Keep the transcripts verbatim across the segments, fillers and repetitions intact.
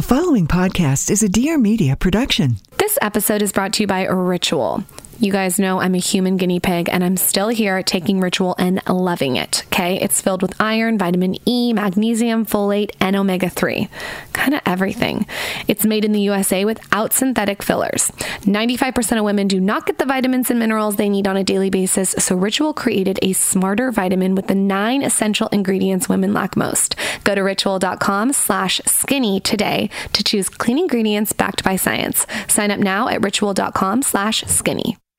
The following podcast is a Dear Media production. This episode is brought to you by Ritual. You guys know I'm a human guinea pig, and I'm still here taking Ritual and loving it, okay? It's filled with iron, vitamin E, magnesium, folate, and omega three. Kind of everything. It's made in the U S A without synthetic fillers. ninety-five percent of women do not get the vitamins and minerals they need on a daily basis, so Ritual created a smarter vitamin with the nine essential ingredients women lack most. Go to ritual.com slash skinny today to choose clean ingredients backed by science. Sign up now at ritual.com slash skinny.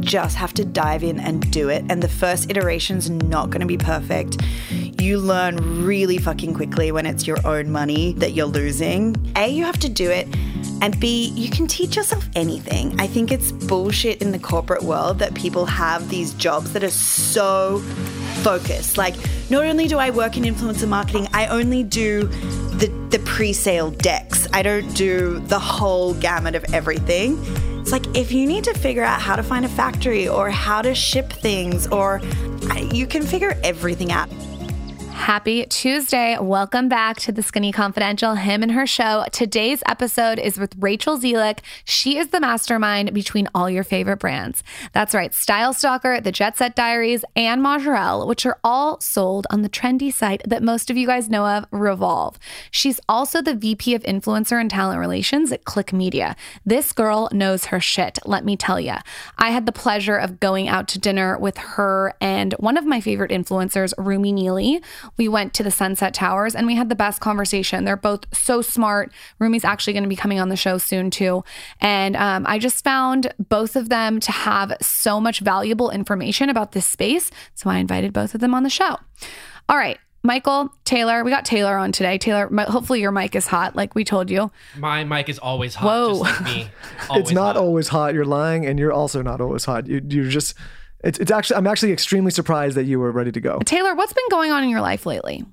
Just have to dive in and do it. And the first iteration's not going to be perfect. You learn really fucking quickly when it's your own money that you're losing. A, you have to do it. And B, you can teach yourself anything. I think it's bullshit in the corporate world that people have these jobs that are so focused. Like, not only do I work in influencer marketing, I only do the, the pre-sale decks. I don't do the whole gamut of everything. It's like, if you need to figure out how to find a factory or how to ship things, or you can figure everything out. Happy Tuesday. Welcome back to The Skinny Confidential, Him and Her Show. Today's episode is with Rachel Zeilic. She is the mastermind between all your favorite brands. That's right, Style Stalker, The Jet Set Diaries, and Majorelle, which are all sold on the trendy site that most of you guys know of, Revolve. She's also the V P of Influencer and Talent Relations at Click Media. This girl knows her shit, let me tell you. I had the pleasure of going out to dinner with her and one of my favorite influencers, Rumi Neely. We went to the Sunset Towers and we had the best conversation. They're both so smart. Rumi's actually going to be coming on the show soon too. And um, I just found both of them to have so much valuable information about this space. So I invited both of them on the show. All right, Michael, Taylor, we got Taylor on today. Taylor, hopefully your mic is hot, like we told you. My mic is always hot. Whoa. Just like me. Always it's not hot. Always hot. You're lying, and you're also not always hot. You, you're just... It's it's actually I'm actually extremely surprised that you were ready to go. Taylor, what's been going on in your life lately?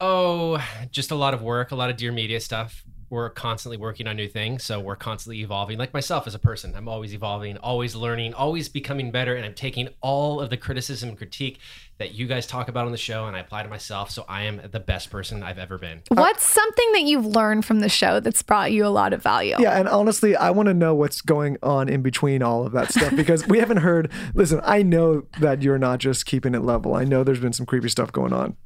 Oh, just a lot of work, a lot of Dear Media stuff. We're constantly working on new things, so we're constantly evolving. Like myself as a person, I'm always evolving, always learning, always becoming better, and I'm taking all of the criticism and critique that you guys talk about on the show and I apply to myself, so I am the best person I've ever been. What's something that you've learned from the show that's brought you a lot of value? Yeah, and honestly, I want to know what's going on in between all of that stuff, because we haven't heard... Listen, I know that you're not just keeping it level. I know there's been some creepy stuff going on.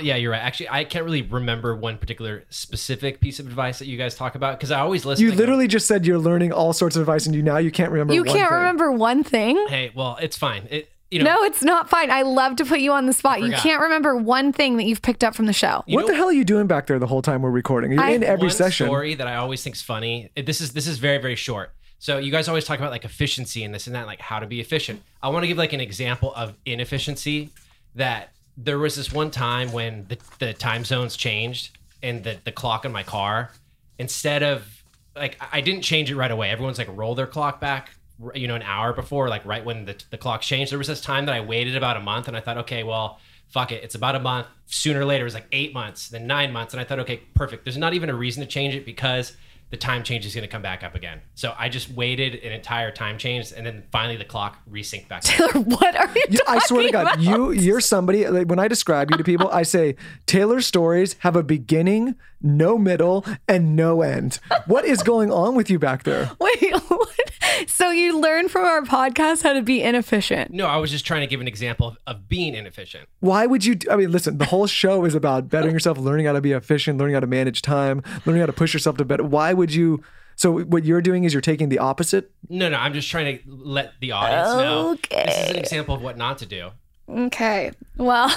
Yeah, you're right. Actually, I can't really remember one particular specific piece of advice that you guys talk about, because I always listen. You literally go, just said you're learning all sorts of advice, and you now you can't remember. You one can't thing. remember one thing. Hey, well, it's fine. It, you know, no, it's not fine. I love to put you on the spot. You can't remember one thing that you've picked up from the show. You what know, the hell are you doing back there the whole time we're recording? You're I, in every one session. Story that I always think's funny. This is this is very very short. So you guys always talk about like efficiency and this and that, like how to be efficient. I want to give like an example of inefficiency that. There was this one time when the, the time zones changed and the, the clock on my car, instead of like, I didn't change it right away. Everyone's like roll their clock back, you know, an hour before, like right when the, the clock changed. There was this time that I waited about a month and I thought, okay, well, fuck it. It's about a month. Sooner or later, it was like eight months, then nine months. And I thought, okay, perfect. There's not even a reason to change it because the time change is going to come back up again. So I just waited an entire time change, and then finally the clock resynced back. Taylor, what are you, you talking I swear to God, about? you, you're somebody, like, when I describe you to people, I say, Taylor's stories have a beginning, no middle, and no end. What is going on with you back there? Wait, what? So you learned from our podcast how to be inefficient. No, I was just trying to give an example of, of being inefficient. Why would you, I mean, listen, the whole show is about bettering yourself, learning how to be efficient, learning how to manage time, learning how to push yourself to better. Why would Would you? So what you're doing is you're taking the opposite? No, no. I'm just trying to let the audience know. Okay. This is an example of what not to do. Okay. Well.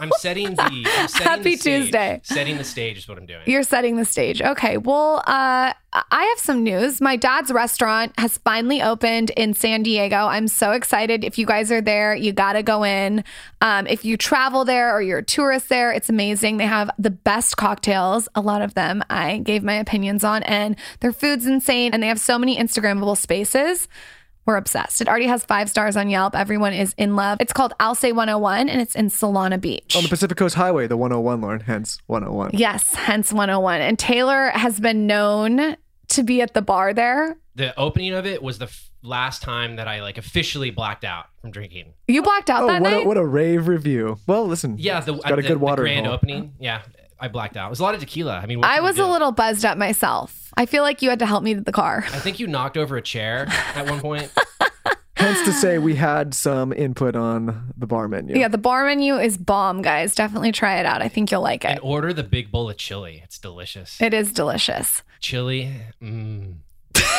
I'm setting the I'm setting Happy the stage. Tuesday. Setting the stage is what I'm doing. You're setting the stage. Okay. Well, uh, I have some news. My dad's restaurant has finally opened in San Diego. I'm so excited. If you guys are there, you got to go in. Um, if you travel there or you're a tourist there, it's amazing. They have the best cocktails. A lot of them I gave my opinions on, and their food's insane, and they have so many Instagrammable spaces. We're obsessed. It already has five stars on Yelp. Everyone is in love. It's called I'll Say one oh one, and it's in Solana Beach. On the Pacific Coast Highway, the one oh one, Lauren, hence one oh one. Yes, hence one oh one. And Taylor has been known to be at the bar there. The opening of it was the f- last time that I like officially blacked out from drinking. You blacked out oh, that what night? A, what a rave review. Well, listen. Yeah, the, got a the, good water the grand hole. Opening. Yeah, I blacked out. It was a lot of tequila. I mean, I was a little buzzed up myself. I feel like you had to help me to the car. I think you knocked over a chair at one point. Hence to say we had some input on the bar menu. Yeah, the bar menu is bomb, guys. Definitely try it out. I think you'll like it. And order the big bowl of chili. It's delicious. It is delicious. Chili. Mmm.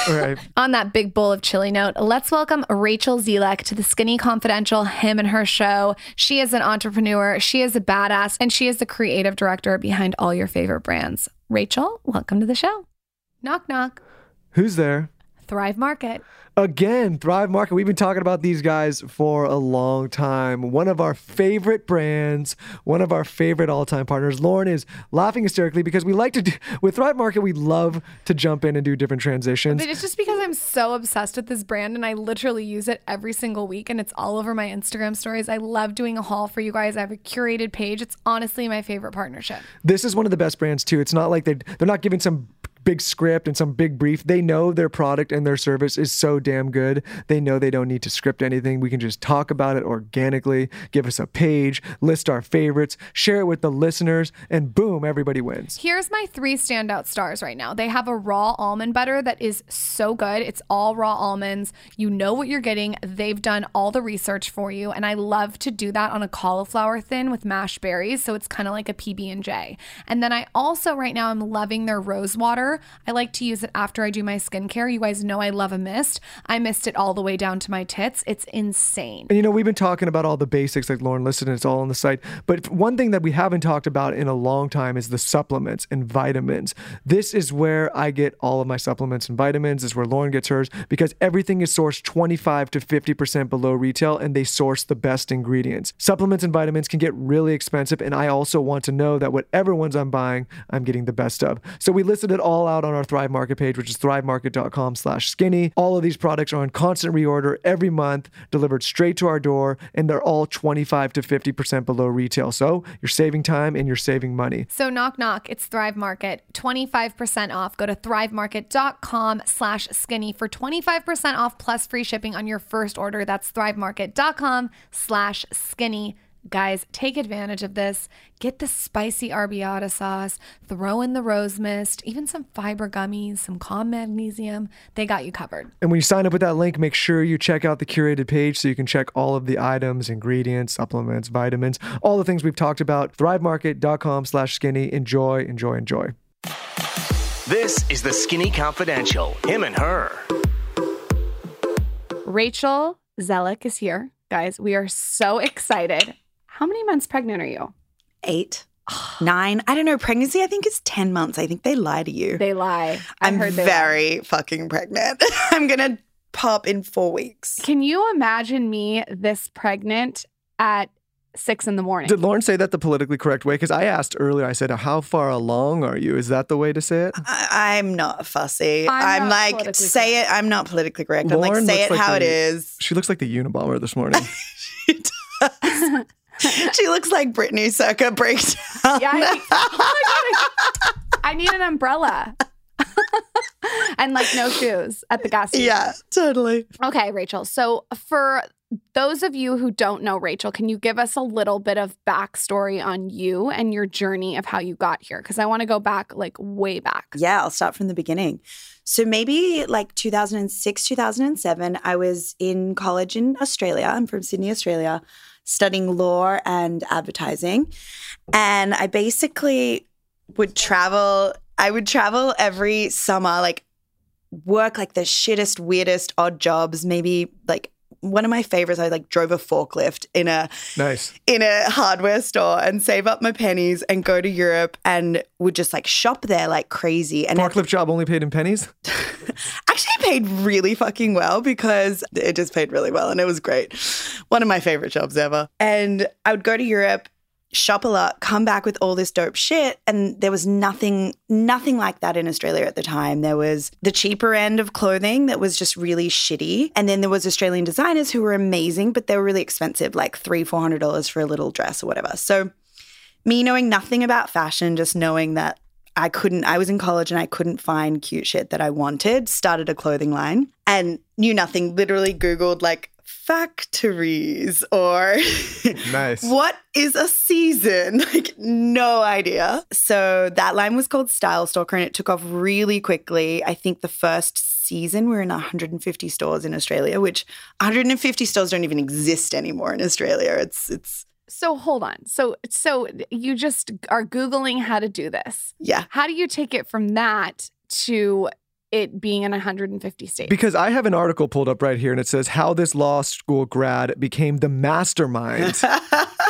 All right. On that big bowl of chili note, let's welcome Rachel Zeilic to the Skinny Confidential, him and her show. She is an entrepreneur, she is a badass, and she is the creative director behind all your favorite brands. Rachel, welcome to the show. Knock, knock. Who's there? Thrive Market. Again, Thrive Market. We've been talking about these guys for a long time. One of our favorite brands, one of our favorite all-time partners. Lauren is laughing hysterically because we like to do, with Thrive Market, we love to jump in and do different transitions. But it's just because I'm so obsessed with this brand and I literally use it every single week and it's all over my Instagram stories. I love doing a haul for you guys. I have a curated page. It's honestly my favorite partnership. This is one of the best brands too. It's not like they're, they're not giving some big script and some big brief. They know their product and their service is so damn good. They know they don't need to script anything. We can just talk about it organically, give us a page, list our favorites, share it with the listeners, and boom, everybody wins. Here's my three standout stars right now. They have a raw almond butter that is so good. It's all raw almonds. You know what you're getting. They've done all the research for you, and I love to do that on a cauliflower thin with mashed berries, so it's kind of like a P B and J. And then I also, right now, I'm loving their rose water. I like to use it after I do my skincare. You guys know I love a mist. I mist it all the way down to my tits. It's insane. And you know, we've been talking about all the basics like Lauren listed, and it's all on the site. But one thing that we haven't talked about in a long time is the supplements and vitamins. This is where I get all of my supplements and vitamins. This is where Lauren gets hers because everything is sourced twenty-five to fifty percent below retail and they source the best ingredients. Supplements and vitamins can get really expensive. And I also want to know that whatever ones I'm buying, I'm getting the best of. So we listed it all out on our Thrive Market page, which is thrive market dot com slash skinny. All of these products are on constant reorder every month, delivered straight to our door, and they're all twenty-five to fifty percent below retail. So you're saving time and you're saving money. So knock, knock, it's Thrive Market. twenty-five percent off. Go to thrive market dot com slash skinny for twenty-five percent off plus free shipping on your first order. That's thrive market dot com slash skinny. Guys, take advantage of this. Get the spicy arrabbiata sauce, throw in the rose mist, even some fiber gummies, some calm magnesium. They got you covered. And when you sign up with that link, make sure you check out the curated page so you can check all of the items, ingredients, supplements, vitamins, all the things we've talked about. thrive market dot com slash skinny. Enjoy, enjoy, enjoy. This is the Skinny Confidential, him and her. Rachel Zeilic is here. Guys, we are so excited. How many months pregnant are you? Eight. Nine. I don't know. Pregnancy, I think, is ten months. I think they lie to you. They lie. I I'm heard they very lie. fucking pregnant. I'm going to pop in four weeks. Can you imagine me this pregnant at six in the morning? Did Lauren say that the politically correct way? Because I asked earlier, I said, how far along are you? Is that the way to say it? I, I'm not fussy. I'm, I'm not like, say correct. it. I'm not politically correct. Lauren I'm like, say it like how the, it is. She looks like the Unabomber this morning. She does. She looks like Britney circa breakdown. Yeah, I need, oh my God, I, I need an umbrella. And like no shoes at the gas station. Yeah, totally. Okay, Rachel. So for those of you who don't know Rachel, can you give us a little bit of backstory on you and your journey of how you got here? Because I want to go back like way back. Yeah, I'll start from the beginning. So maybe like two thousand six, two thousand seven, I was in college in Australia. I'm from Sydney, Australia, studying law and advertising. And I basically would travel. I would travel every summer, like work like the shittest, weirdest odd jobs. Maybe like one of my favorites, I like drove a forklift in a nice in a hardware store and save up my pennies and go to Europe and would just like shop there like crazy. And forklift I, job only paid in pennies? Actually paid really fucking well because it just paid really well and it was great. One of my favorite jobs ever. And I would go to Europe, shop a lot, come back with all this dope shit. And there was nothing, nothing like that in Australia at the time. There was the cheaper end of clothing that was just really shitty. And then there was Australian designers who were amazing, but they were really expensive, like three hundred dollars, four hundred dollars for a little dress or whatever. So me knowing nothing about fashion, just knowing that I couldn't, I was in college and I couldn't find cute shit that I wanted, started a clothing line and knew nothing, literally Googled like factories or nice. What is a season? Like no idea. So that line was called Style Stalker and it took off really quickly. I think the first season we were in one hundred fifty stores in Australia, which one hundred fifty stores don't even exist anymore in Australia. It's, it's. So hold on. So so you just are Googling how to do this. Yeah. How do you take it from that to it being in one hundred fifty states? Because I have an article pulled up right here and it says how this law school grad became the mastermind,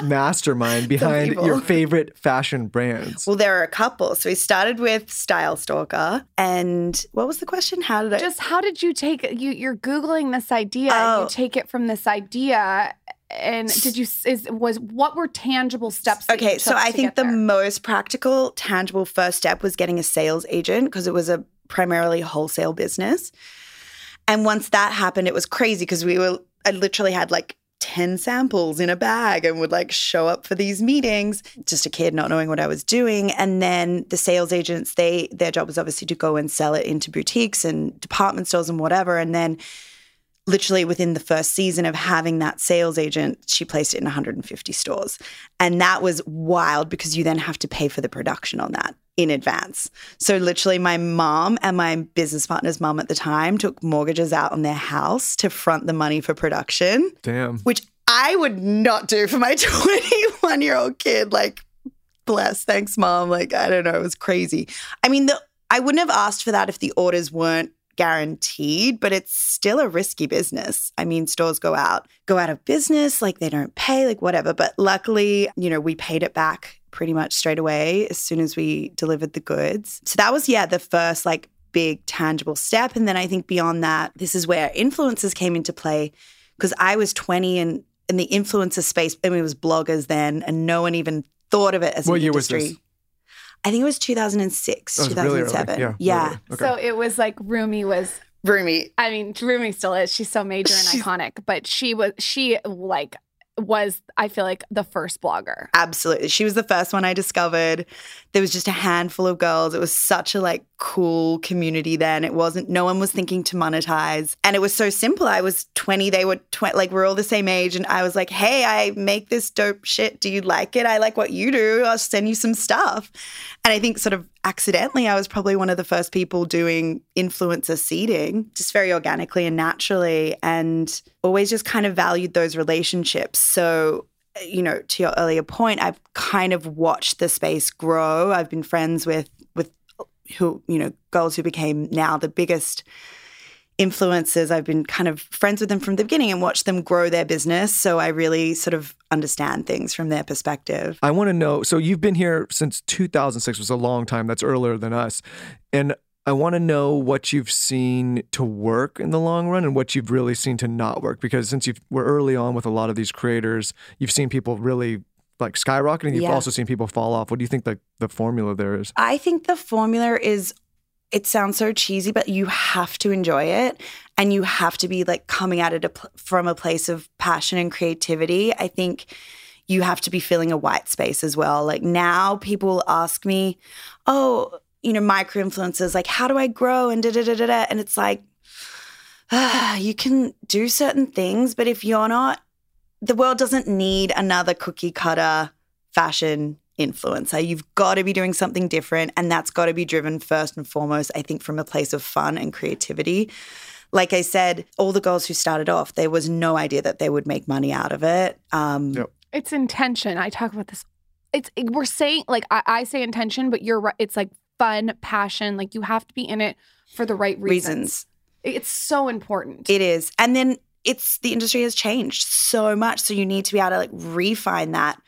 mastermind behind your favorite fashion brands. Well, there are a couple. So we started with Style Stalker. And what was the question? How did I? Just how did you take, you, you're Googling this idea oh. and you take it from this idea. And did you, is, was, what were tangible steps? Okay, so I think the there? most practical, tangible first step was getting a sales agent because it was a primarily wholesale business. And once that happened, it was crazy because we were, I literally had like ten samples in a bag and would like show up for these meetings, just a kid not knowing what I was doing. And then the sales agents, they, their job was obviously to go and sell it into boutiques and department stores and whatever. And then literally within the first season of having that sales agent, she placed it in one hundred fifty stores. And that was wild because you then have to pay for the production on that in advance. So literally my mom and my business partner's mom at the time took mortgages out on their house to front the money for production. Damn. Which I would not do for my twenty-one-year-old kid. Like, bless, thanks, mom. Like, I don't know. It was crazy. I mean, the, I wouldn't have asked for that if the orders weren't guaranteed, but it's still a risky business. I mean, stores go out, go out of business, like they don't pay, like whatever. But luckily, you know, we paid it back pretty much straight away as soon as we delivered the goods. So that was, yeah, the first like big tangible step. And then I think beyond that, this is where influencers came into play because I was twenty and in the influencer space, I mean, it was bloggers then and no one even thought of it as an industry. What year was this? I think it was two thousand six, oh, two thousand seven. Really yeah. yeah. Really okay. So it was like Rumi was... Rumi. I mean, Rumi still is. She's so major and iconic. But she was, she like was, I feel like, the first blogger. Absolutely. She was the first one I discovered. There was just a handful of girls. It was such a like cool community then. It wasn't, no one was thinking to monetize. And it was so simple. I was twenty. They were twenty. Like, we're all the same age. And I was like, hey, I make this dope shit. Do you like it? I like what you do. I'll send you some stuff. And I think sort of accidentally, I was probably one of the first people doing influencer seeding, just very organically and naturally, and always just kind of valued those relationships. So, you know, to your earlier point, I've kind of watched the space grow. I've been friends with with who, you know, girls who became now the biggest influencers. I've been kind of friends with them from the beginning and watched them grow their business. So I really sort of understand things from their perspective. I want to know, so you've been here since two thousand six, was a long time. That's earlier than us. And I want to know what you've seen to work in the long run and what you've really seen to not work. Because since you were early on with a lot of these creators, you've seen people really like skyrocketing. You've yeah. also seen people fall off. What do you think the, the formula there is? I think the formula is, it sounds so cheesy, but you have to enjoy it and you have to be like coming at it a pl- from a place of passion and creativity. I think you have to be filling a white space as well. Like now people ask me, oh, you know, micro-influencers, like how do I grow and da-da-da-da-da. And it's like, ah, you can do certain things, but if you're not, the world doesn't need another cookie-cutter fashion influencer. You've got to be doing something different, and that's got to be driven first and foremost, I think, from a place of fun and creativity. Like I said, all the girls who started off, there was no idea that they would make money out of it. Um, yep. It's intention. I talk about this. It's it, we're saying, like, I, I say intention, but you're right. It's like fun, passion. Like, you have to be in it for the right reasons. reasons. It's so important. It is. And then it's the industry has changed so much, so you need to be able to, like, refine that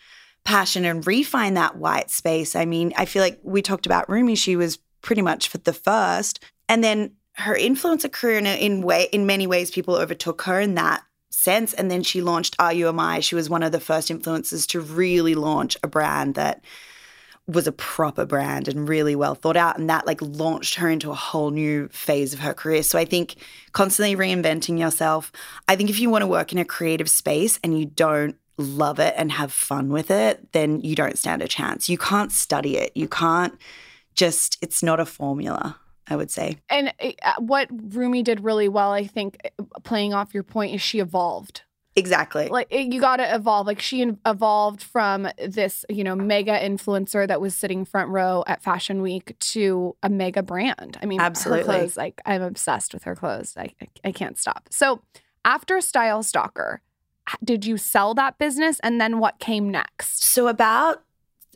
passion and refine that white space. I mean, I feel like we talked about Rumi. She was pretty much for the first. And then her influencer career in, in, way, in many ways people overtook her in that sense. And then she launched Are You Am I? She was one of the first influencers to really launch a brand that was a proper brand and really well thought out, and that like launched her into a whole new phase of her career. So I think constantly reinventing yourself. I think if you want to work in a creative space and you don't love it and have fun with it, then you don't stand a chance. You can't study it. You can't just, it's not a formula, I would say. And what Rumi did really well, I think, playing off your point, is she evolved. Exactly. Like, it, you got to evolve. Like, she evolved from this, you know, mega influencer that was sitting front row at Fashion Week to a mega brand. I mean, absolutely. Her clothes, like, I'm obsessed with her clothes. I, I, I can't stop. So after Style Stalker, did you sell that business? And then what came next? So about,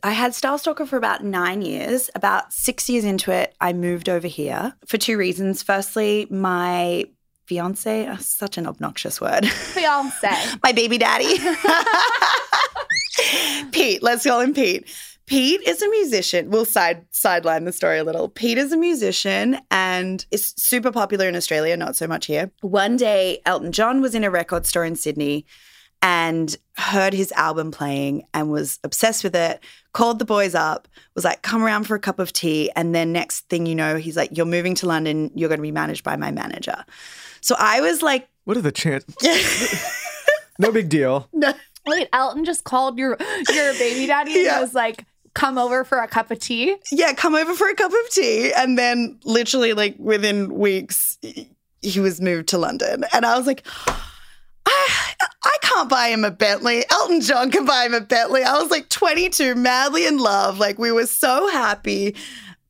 I had Style Stalker for about nine years. About six years into it, I moved over here for two reasons. Firstly, my fiance, oh, such an obnoxious word. Fiance. My baby daddy. Pete, let's call him Pete. Pete is a musician. We'll side sideline the story a little. Pete is a musician and is super popular in Australia, not so much here. One day, Elton John was in a record store in Sydney and heard his album playing and was obsessed with it, called the boys up, was like, come around for a cup of tea. And then next thing you know, he's like, you're moving to London. You're going to be managed by my manager. So I was like... What are the chances? No big deal. No. Wait, Elton just called your, your baby daddy and yeah. was like... Come over for a cup of tea? Yeah, come over for a cup of tea. And then literally like within weeks, he was moved to London. And I was like, I, I can't buy him a Bentley. Elton John can buy him a Bentley. I was like twenty-two, madly in love. Like, we were so happy.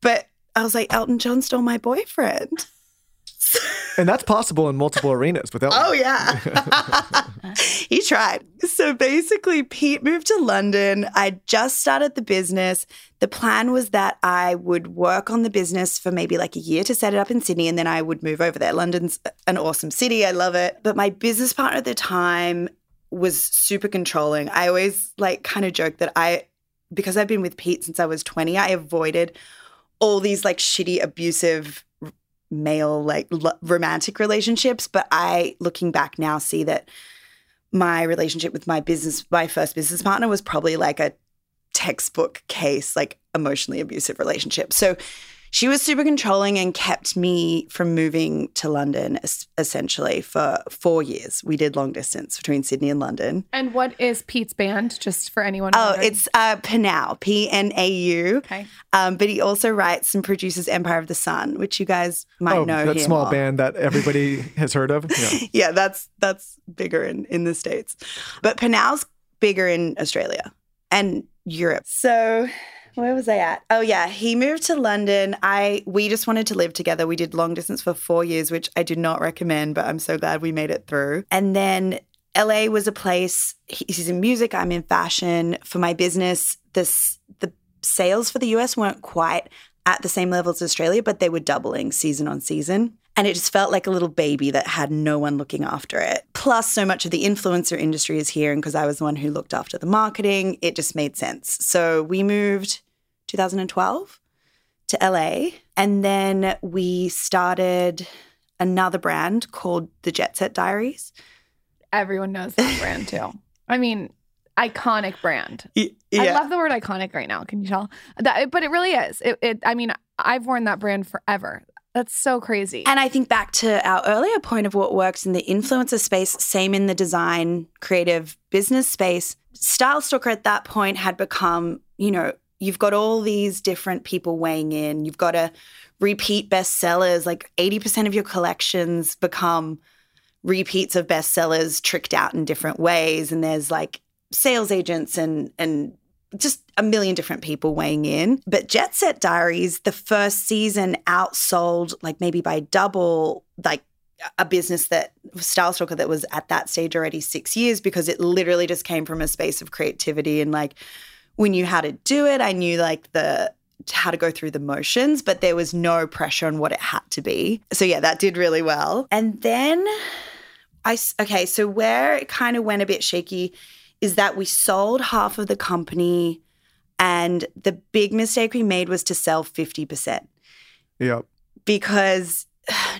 But I was like, Elton John stole my boyfriend. And that's possible in multiple arenas without. Oh, yeah. He tried. So basically, Pete moved to London. I just started the business. The plan was that I would work on the business for maybe like a year to set it up in Sydney, and then I would move over there. London's an awesome city. I love it. But my business partner at the time was super controlling. I always like kind of joke that I, because I've been with Pete since I was twenty, I avoided all these like shitty, abusive male, like lo- romantic relationships. But I, looking back now, see that my relationship with my business, my first business partner was probably like a textbook case, like emotionally abusive relationship. So she was super controlling and kept me from moving to London es- essentially for four years. We did long distance between Sydney and London. And what is Pete's band, just for anyone wondering? Oh, it's uh, P N A U, P N A U. Okay. Um, but he also writes and produces Empire of the Sun, which you guys might oh, know. That small more. band that everybody has heard of? Yeah, yeah, that's that's bigger in, in the States. But P N A U's bigger in Australia and Europe. So... Where was I at? Oh, yeah. He moved to London. I We just wanted to live together. We did long distance for four years, which I do not recommend, but I'm so glad we made it through. And then L A was a place. He's in music. I'm in fashion. For my business, this, the sales for the U S weren't quite at the same level as Australia, but they were doubling season on season. And it just felt like a little baby that had no one looking after it. Plus, so much of the influencer industry is here, and because I was the one who looked after the marketing, it just made sense. So we moved twenty twelve to L A, and then we started another brand called The Jet Set Diaries. Everyone knows that brand too. I mean... Iconic brand. Yeah. I love the word iconic right now. Can you tell? That, but it really is. It, it. I mean, I've worn that brand forever. That's so crazy. And I think back to our earlier point of what works in the influencer space, same in the design, creative, business space. Style Stalker at that point had become, you know, you've got all these different people weighing in. You've got to repeat bestsellers. Like eighty percent of your collections become repeats of bestsellers tricked out in different ways. And there's like sales agents and and just a million different people weighing in. But Jet Set Diaries, the first season outsold like maybe by double like a business that Style Stalker that was at that stage already six years because it literally just came from a space of creativity and like we knew how to do it. I knew like the how to go through the motions, but there was no pressure on what it had to be. So yeah, that did really well. And then I okay, so where it kind of went a bit shaky is that we sold half of the company and the big mistake we made was to sell fifty percent. Yep. Because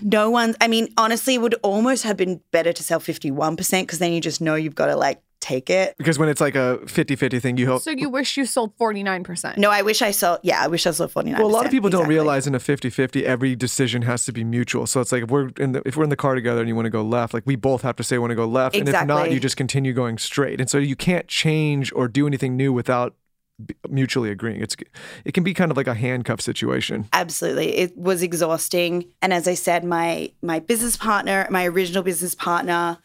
no one, I mean, honestly, it would almost have been better to sell fifty-one percent because then you just know you've got to like take it. Because when it's like a fifty-fifty thing, you hope. So you wish you sold forty-nine percent. No, I wish I sold, yeah, I wish I sold forty-nine percent. Well, a lot of people exactly. don't realize in a fifty-fifty, every decision has to be mutual. So it's like if we're in the, if we're in the car together and you want to go left, like we both have to say we want to go left. Exactly. And if not, you just continue going straight. And so you can't change or do anything new without mutually agreeing. It's it can be kind of like a handcuff situation. Absolutely. It was exhausting. And as I said, my my business partner, my original business partner,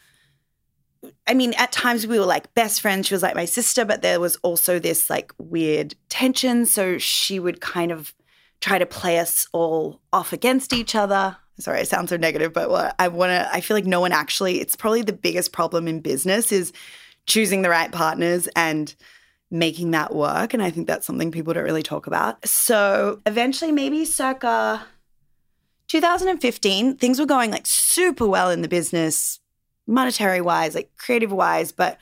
I mean, at times we were like best friends. She was like my sister, but there was also this like weird tension. So she would kind of try to play us all off against each other. Sorry, I sound so negative, but I want to, I feel like no one actually, it's probably the biggest problem in business is choosing the right partners and making that work. And I think that's something people don't really talk about. So eventually maybe circa two thousand fifteen, things were going like super well in the business, monetary wise, like creative wise, but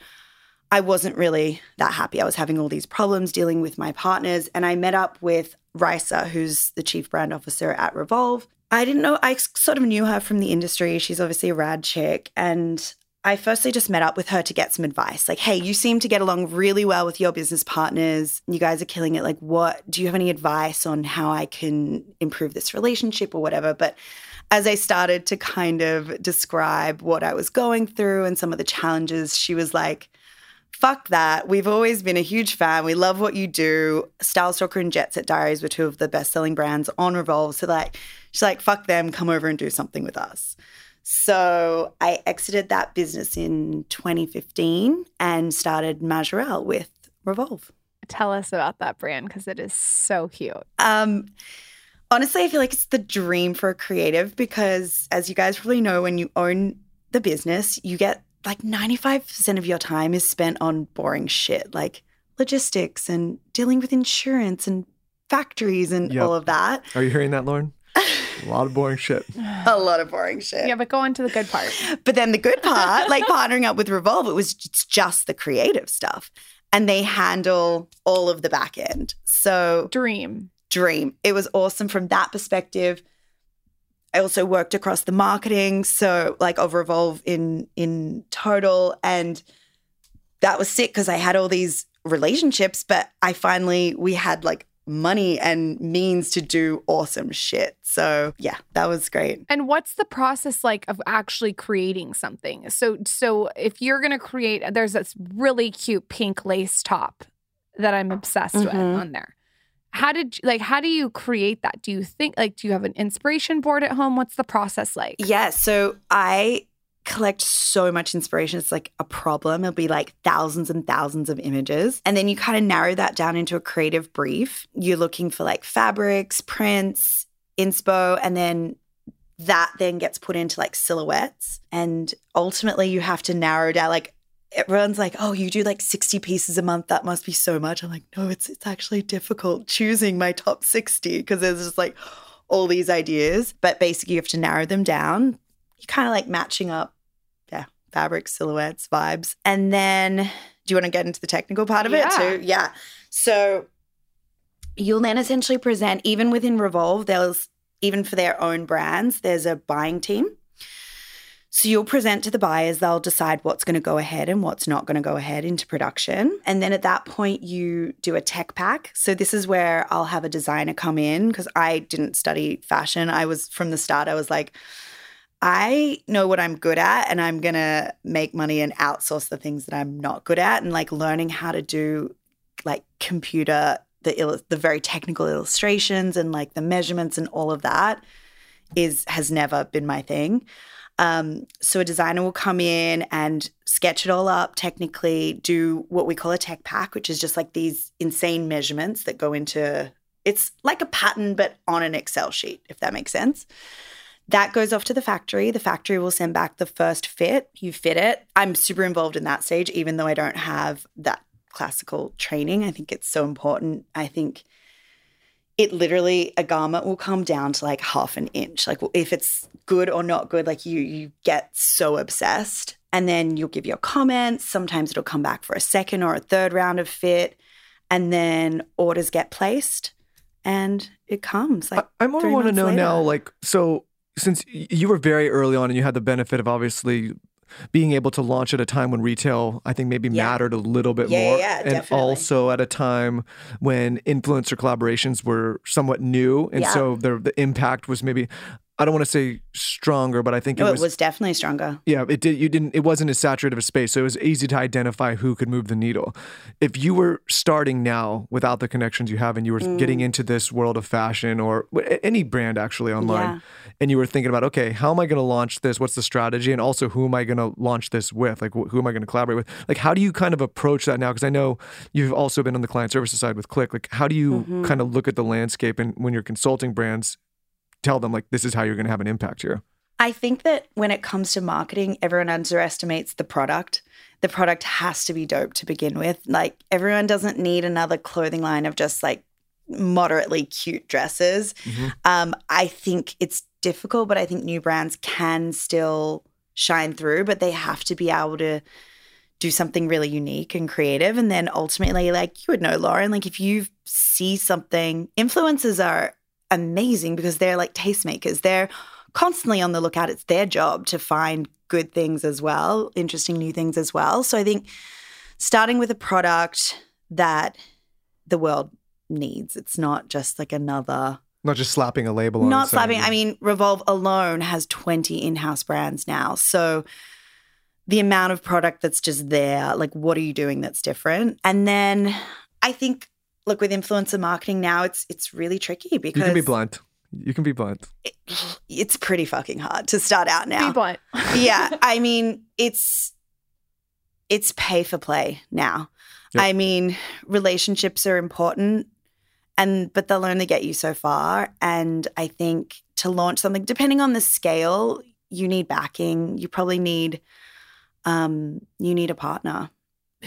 I wasn't really that happy. I was having all these problems dealing with my partners. And I met up with Risa, who's the chief brand officer at Revolve. I didn't know, I sort of knew her from the industry. She's obviously a rad chick. And I firstly just met up with her to get some advice. Like, hey, you seem to get along really well with your business partners. You guys are killing it. Like, what, do you have any advice on how I can improve this relationship or whatever? But as I started to kind of describe what I was going through and some of the challenges, she was like, fuck that. We've always been a huge fan. We love what you do. Style Stalker and Jet Set Diaries were two of the best-selling brands on Revolve. So like, she's like, fuck them. Come over and do something with us. So I exited that business in twenty fifteen and started Majorelle with Revolve. Tell us about that brand because it is so cute. Um, honestly, I feel like it's the dream for a creative because, as you guys probably know, when you own the business, you get like ninety-five percent of your time is spent on boring shit like logistics and dealing with insurance and factories and yep. all of that. Are you hearing that, Lauren? A lot of boring shit. A lot of boring shit. Yeah, but go on to the good part. But then the good part, like partnering up with Revolve, it was it's just the creative stuff. And they handle all of the back end. So Dream. Dream. It was awesome from that perspective. I also worked across the marketing, so like of Revolve in in total. And that was sick because I had all these relationships, but I finally, we had like money and means to do awesome shit. So yeah, that was great. And what's the process like of actually creating something? So so if you're going to create, there's this really cute pink lace top that I'm obsessed mm-hmm. with on there. How did like how do you create that? Do you think like do you have an inspiration board at home? What's the process like? Yeah, so I collect so much inspiration. It's like a problem. It'll be like thousands and thousands of images. And then you kind of narrow that down into a creative brief. You're looking for like fabrics, prints, inspo, and then that then gets put into like silhouettes. And ultimately you have to narrow down like everyone's like, oh, you do like sixty pieces a month. That must be so much. I'm like, no, it's it's actually difficult choosing my top sixty because there's just like all these ideas. But basically you have to narrow them down. You're kind of like matching up, yeah, fabric, silhouettes, vibes. And then do you want to get into the technical part of yeah. it too? Yeah. So you'll then essentially present, even within Revolve, there's even for their own brands, there's a buying team. So you'll present to the buyers, they'll decide what's going to go ahead and what's not going to go ahead into production. And then at that point, you do a tech pack. So this is where I'll have a designer come in because I didn't study fashion. I was, from the start, I was like, I know what I'm good at and I'm going to make money and outsource the things that I'm not good at. And like learning how to do like computer, the il- the very technical illustrations and like the measurements and all of that is has never been my thing. Um, so a designer will come in and sketch it all up technically, do what we call a tech pack, which is just like these insane measurements that go into, it's like a pattern but on an Excel sheet, if that makes sense. That goes off to the factory. The factory will send back the first fit. You fit it. I'm super involved in that stage, even though I don't have that classical training. I think it's so important. I think it literally, a garment will come down to like half an inch. Like if it's good or not good, like you you get so obsessed. And then you'll give your comments. Sometimes it'll come back for a second or a third round of fit. And then orders get placed and it comes. Like I, I more want to know later. now, like, so since you were very early on and you had the benefit of obviously being able to launch at a time when retail, I think, maybe yeah. mattered a little bit yeah, more. Yeah, yeah, and definitely. Also at a time when influencer collaborations were somewhat new. And yeah. so the, the impact was maybe, I don't want to say stronger, but I think no, it was. It was definitely stronger. Yeah, it did. You didn't, it wasn't as saturated of a space. So it was easy to identify who could move the needle. If you were starting now without the connections you have and you were mm. getting into this world of fashion or any brand actually online, yeah. and you were thinking about, okay, how am I going to launch this? What's the strategy? And also, who am I going to launch this with? Like, who am I going to collaborate with? Like, how do you kind of approach that now? Because I know you've also been on the client services side with Click. Like, how do you mm-hmm. kind of look at the landscape and when you're consulting brands? Tell them, like, this is how you're going to have an impact here. I think that when it comes to marketing, everyone underestimates the product. The product has to be dope to begin with. Like, everyone doesn't need another clothing line of just like moderately cute dresses. Mm-hmm. Um, I think it's difficult, but I think new brands can still shine through, but they have to be able to do something really unique and creative. And then ultimately, like, you would know, Lauryn, like if you see something, influencers are amazing because they're like tastemakers. They're constantly on the lookout. It's their job to find good things as well, interesting new things as well. So I think starting with a product that the world needs. It's not just like another... Not just slapping a label on it. Not slapping. I mean, Revolve alone has twenty in-house brands now. So the amount of product that's just there, like what are you doing that's different? And then I think... Look, with influencer marketing now, it's it's really tricky because... You can be blunt. You can be blunt. It, it's pretty fucking hard to start out now. Be blunt. Yeah. I mean, it's it's pay for play now. Yep. I mean, relationships are important, and but they'll only get you so far. And I think to launch something, depending on the scale, you need backing. You probably need um, you need a partner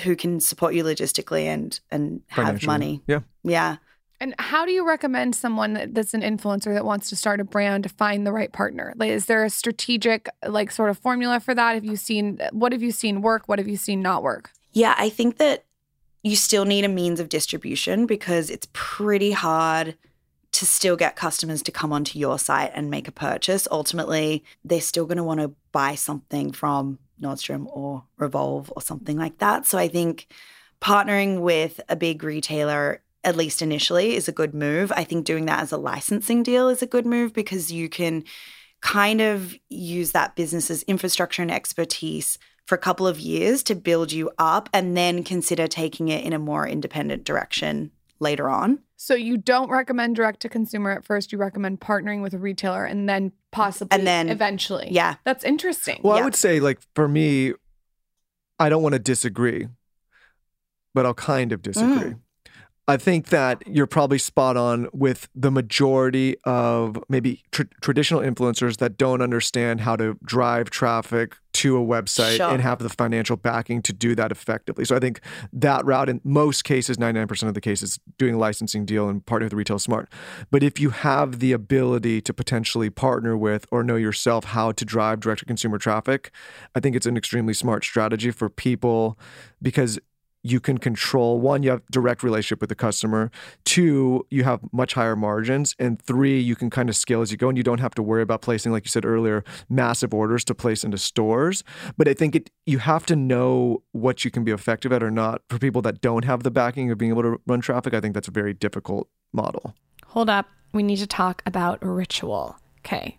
who can support you logistically and and have money. Yeah. Yeah. And how do you recommend someone that, that's an influencer that wants to start a brand to find the right partner? Like, is there a strategic, like, sort of formula for that? Have you seen, what have you seen work? What have you seen not work? Yeah, I think that you still need a means of distribution because it's pretty hard to still get customers to come onto your site and make a purchase. Ultimately, they're still going to want to buy something from Nordstrom or Revolve or something like that. So I think partnering with a big retailer, at least initially, is a good move. I think doing that as a licensing deal is a good move because you can kind of use that business's infrastructure and expertise for a couple of years to build you up and then consider taking it in a more independent direction later on. So you don't recommend direct-to-consumer at first. You recommend partnering with a retailer and then possibly and then, eventually. Yeah. That's interesting. Well, yeah. I would say, like, for me, I don't want to disagree, but I'll kind of disagree. Mm. I think that you're probably spot on with the majority of maybe tr- traditional influencers that don't understand how to drive traffic to a website sure. and have the financial backing to do that effectively. So I think that route, in most cases, ninety-nine percent of the cases, doing a licensing deal and partnering with retail is smart. But if you have the ability to potentially partner with or know yourself how to drive direct-to-consumer traffic, I think it's an extremely smart strategy for people because you can control, one, you have direct relationship with the customer. Two, you have much higher margins. And three, you can kind of scale as you go and you don't have to worry about placing, like you said earlier, massive orders to place into stores. But I think it you have to know what you can be effective at or not. For people that don't have the backing of being able to run traffic, I think that's a very difficult model. Hold up. We need to talk about Ritual. Okay.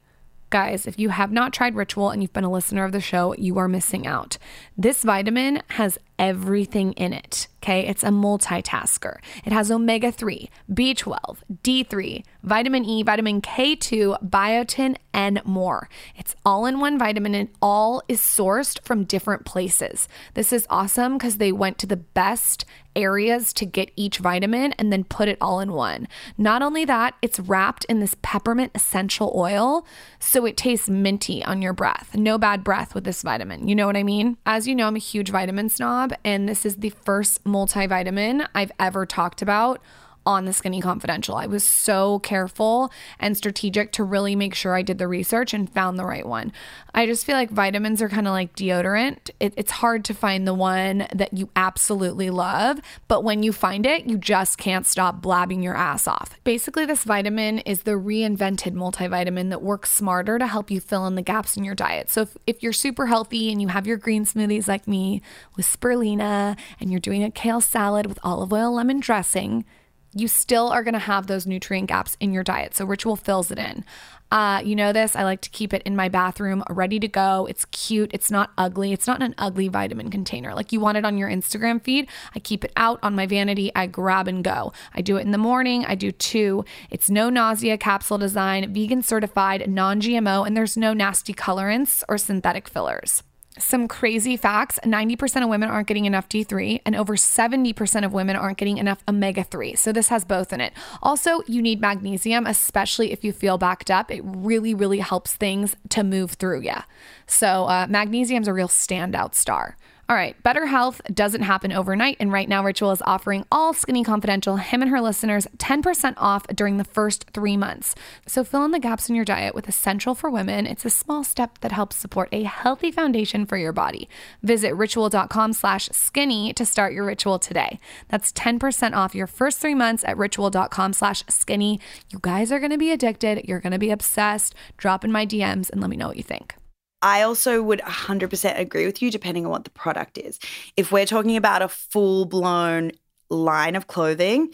Guys, if you have not tried Ritual and you've been a listener of the show, you are missing out. This vitamin has everything in it, okay? It's a multitasker. It has omega three, B twelve, D three, vitamin E, vitamin K two, biotin, and more. It's all in one vitamin and all is sourced from different places. This is awesome because they went to the best areas to get each vitamin and then put it all in one. Not only that, it's wrapped in this peppermint essential oil, so it tastes minty on your breath. No bad breath with this vitamin. You know what I mean? As you know, I'm a huge vitamin snob, and this is the first multivitamin I've ever talked about on the Skinny Confidential. I was so careful and strategic to really make sure I did the research and found the right one. I just feel like vitamins are kind of like deodorant. It, it's hard to find the one that you absolutely love, but when you find it, you just can't stop blabbing your ass off. Basically, this vitamin is the reinvented multivitamin that works smarter to help you fill in the gaps in your diet. So if, if you're super healthy and you have your green smoothies like me with spirulina and you're doing a kale salad with olive oil lemon dressing, you still are going to have those nutrient gaps in your diet. So Ritual fills it in. Uh, you know this, I like to keep it in my bathroom ready to go. It's cute. It's not ugly. It's not in an ugly vitamin container. Like you want it on your Instagram feed. I keep it out on my vanity. I grab and go. I do it in the morning. I do two. It's no nausea capsule design, vegan certified, non G M O, and there's no nasty colorants or synthetic fillers. Some crazy facts, ninety percent of women aren't getting enough D three and over seventy percent of women aren't getting enough omega three. So this has both in it. Also, you need magnesium, especially if you feel backed up. It really, really helps things to move through you. So uh, magnesium is a real standout star. All right, better health doesn't happen overnight, and right now Ritual is offering all Skinny Confidential, him and her listeners, ten percent off during the first three months. So fill in the gaps in your diet with Essential for Women. It's a small step that helps support a healthy foundation for your body. Visit ritual.com slash skinny to start your ritual today. That's ten percent off your first three months at ritual.com slash skinny. You guys are going to be addicted. You're going to be obsessed. Drop in my D Ms and let me know what you think. I also would one hundred percent agree with you depending on what the product is. If we're talking about a full-blown line of clothing,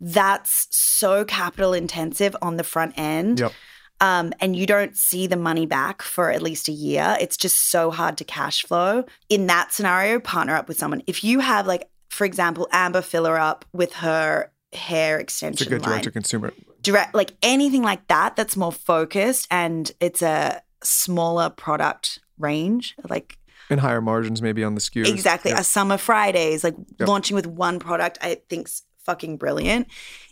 that's so capital intensive on the front end. Yep. Um, and you don't see the money back for at least a year. It's just so hard to cash flow. In that scenario, partner up with someone. If you have, like, for example, Amber Filler up with her hair extension line. It's a good direct-to-consumer. Direct, like anything like that that's more focused and it's a – smaller product range, like and higher margins maybe on the S K Us. Exactly. Yep. A Summer Fridays, like yep. launching with one product, I think's fucking brilliant.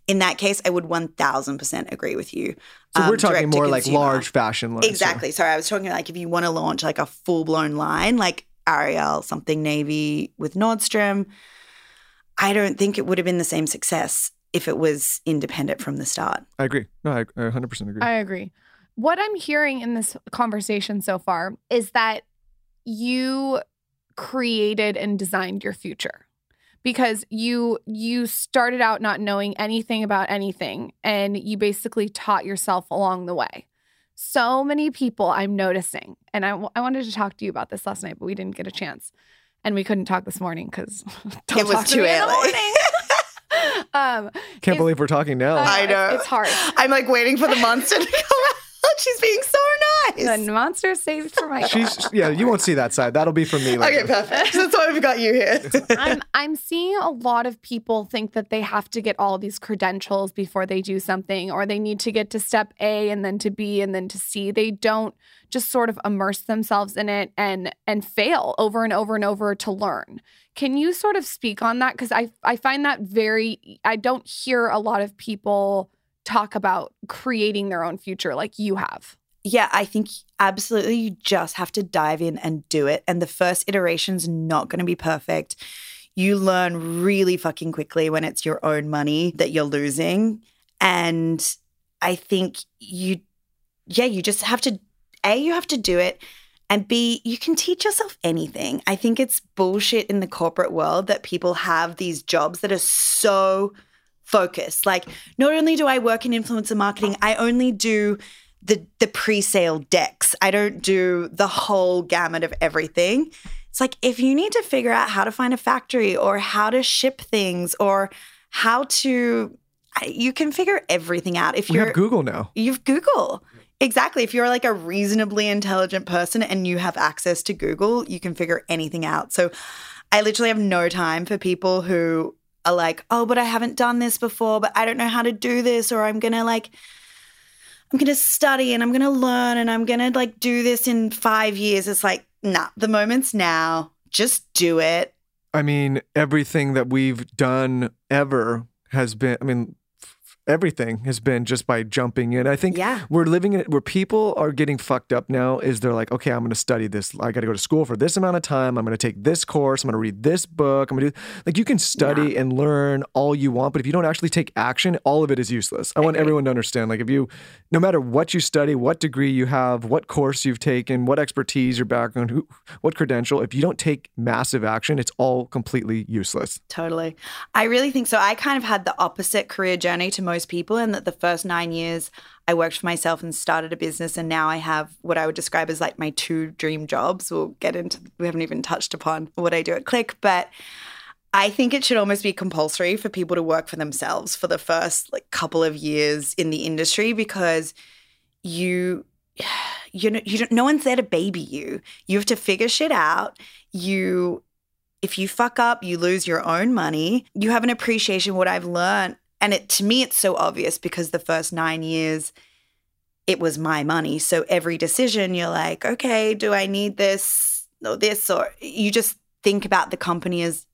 In that case, I would one thousand percent agree with you. So um, we're talking more like large fashion lines. Exactly. So. Sorry, I was talking like if you want to launch like a full-blown line, like Ariel, something navy with Nordstrom, I don't think it would have been the same success if it was independent from the start. I agree. No, I, I one hundred percent agree. I agree. What I'm hearing in this conversation so far is that you created and designed your future because you you started out not knowing anything about anything and you basically taught yourself along the way. So many people I'm noticing, and I, w- I wanted to talk to you about this last night, but we didn't get a chance. And we couldn't talk this morning because it was too early. um, Can't believe we're talking now. Uh, I know. It's, it's hard. I'm like waiting for the monster to come out. She's being so nice. The monster saved for Michael. She's, yeah, you won't see that side. That'll be from me later. Okay, perfect. That's why we've got you here. I'm, I'm seeing a lot of people think that they have to get all these credentials before they do something, or they need to get to step A and then to B and then to C. They don't just sort of immerse themselves in it and and fail over and over and over to learn. Can you sort of speak on that? Because I, I find that very – I don't hear a lot of people – talk about creating their own future like you have. Yeah, I think absolutely you just have to dive in and do it. And the first iteration's not going to be perfect. You learn really fucking quickly when it's your own money that you're losing. And I think you, yeah, you just have to, A, you have to do it. And B, you can teach yourself anything. I think it's bullshit in the corporate world that people have these jobs that are so focused. Like, not only do I work in influencer marketing, I only do the the pre-sale decks. I don't do the whole gamut of everything. It's like, if you need to figure out how to find a factory or how to ship things or how to, you can figure everything out. If you're, you have Google now. You have Google. Exactly. If you're like a reasonably intelligent person and you have access to Google, you can figure anything out. So I literally have no time for people who are like, oh, but I haven't done this before, but I don't know how to do this, or I'm going to like, I'm going to study and I'm going to learn and I'm going to like do this in five years. It's like, nah, the moment's now. Just do it. I mean, everything that we've done ever has been, I mean, f- everything has been just by jumping in. I think yeah. we're living in it where people are getting fucked up now is they're like, okay, I'm going to study this. I got to go to school for this amount of time. I'm going to take this course. I'm going to read this book. I'm going to do like, you can study yeah. and learn all you want, but if you don't actually take action, all of it is useless. I want everyone to understand, like if you, no matter what you study, what degree you have, what course you've taken, what expertise, your background, who, what credential, if you don't take massive action, it's all completely useless. Totally. I really think so. I kind of had the opposite career journey to most people, in that the first nine years I worked for myself and started a business, and now I have what I would describe as like my two dream jobs. We'll get into, we haven't even touched upon what I do at Click, but I think it should almost be compulsory for people to work for themselves for the first like couple of years in the industry, because you you know you don't, no one's there to baby you. You have to figure shit out. You if you fuck up, you lose your own money. You have an appreciation. What I've learned. And it, to me, it's so obvious because the first nine years, it was my money. So every decision, you're like, okay, do I need this or this? Or you just think about the company as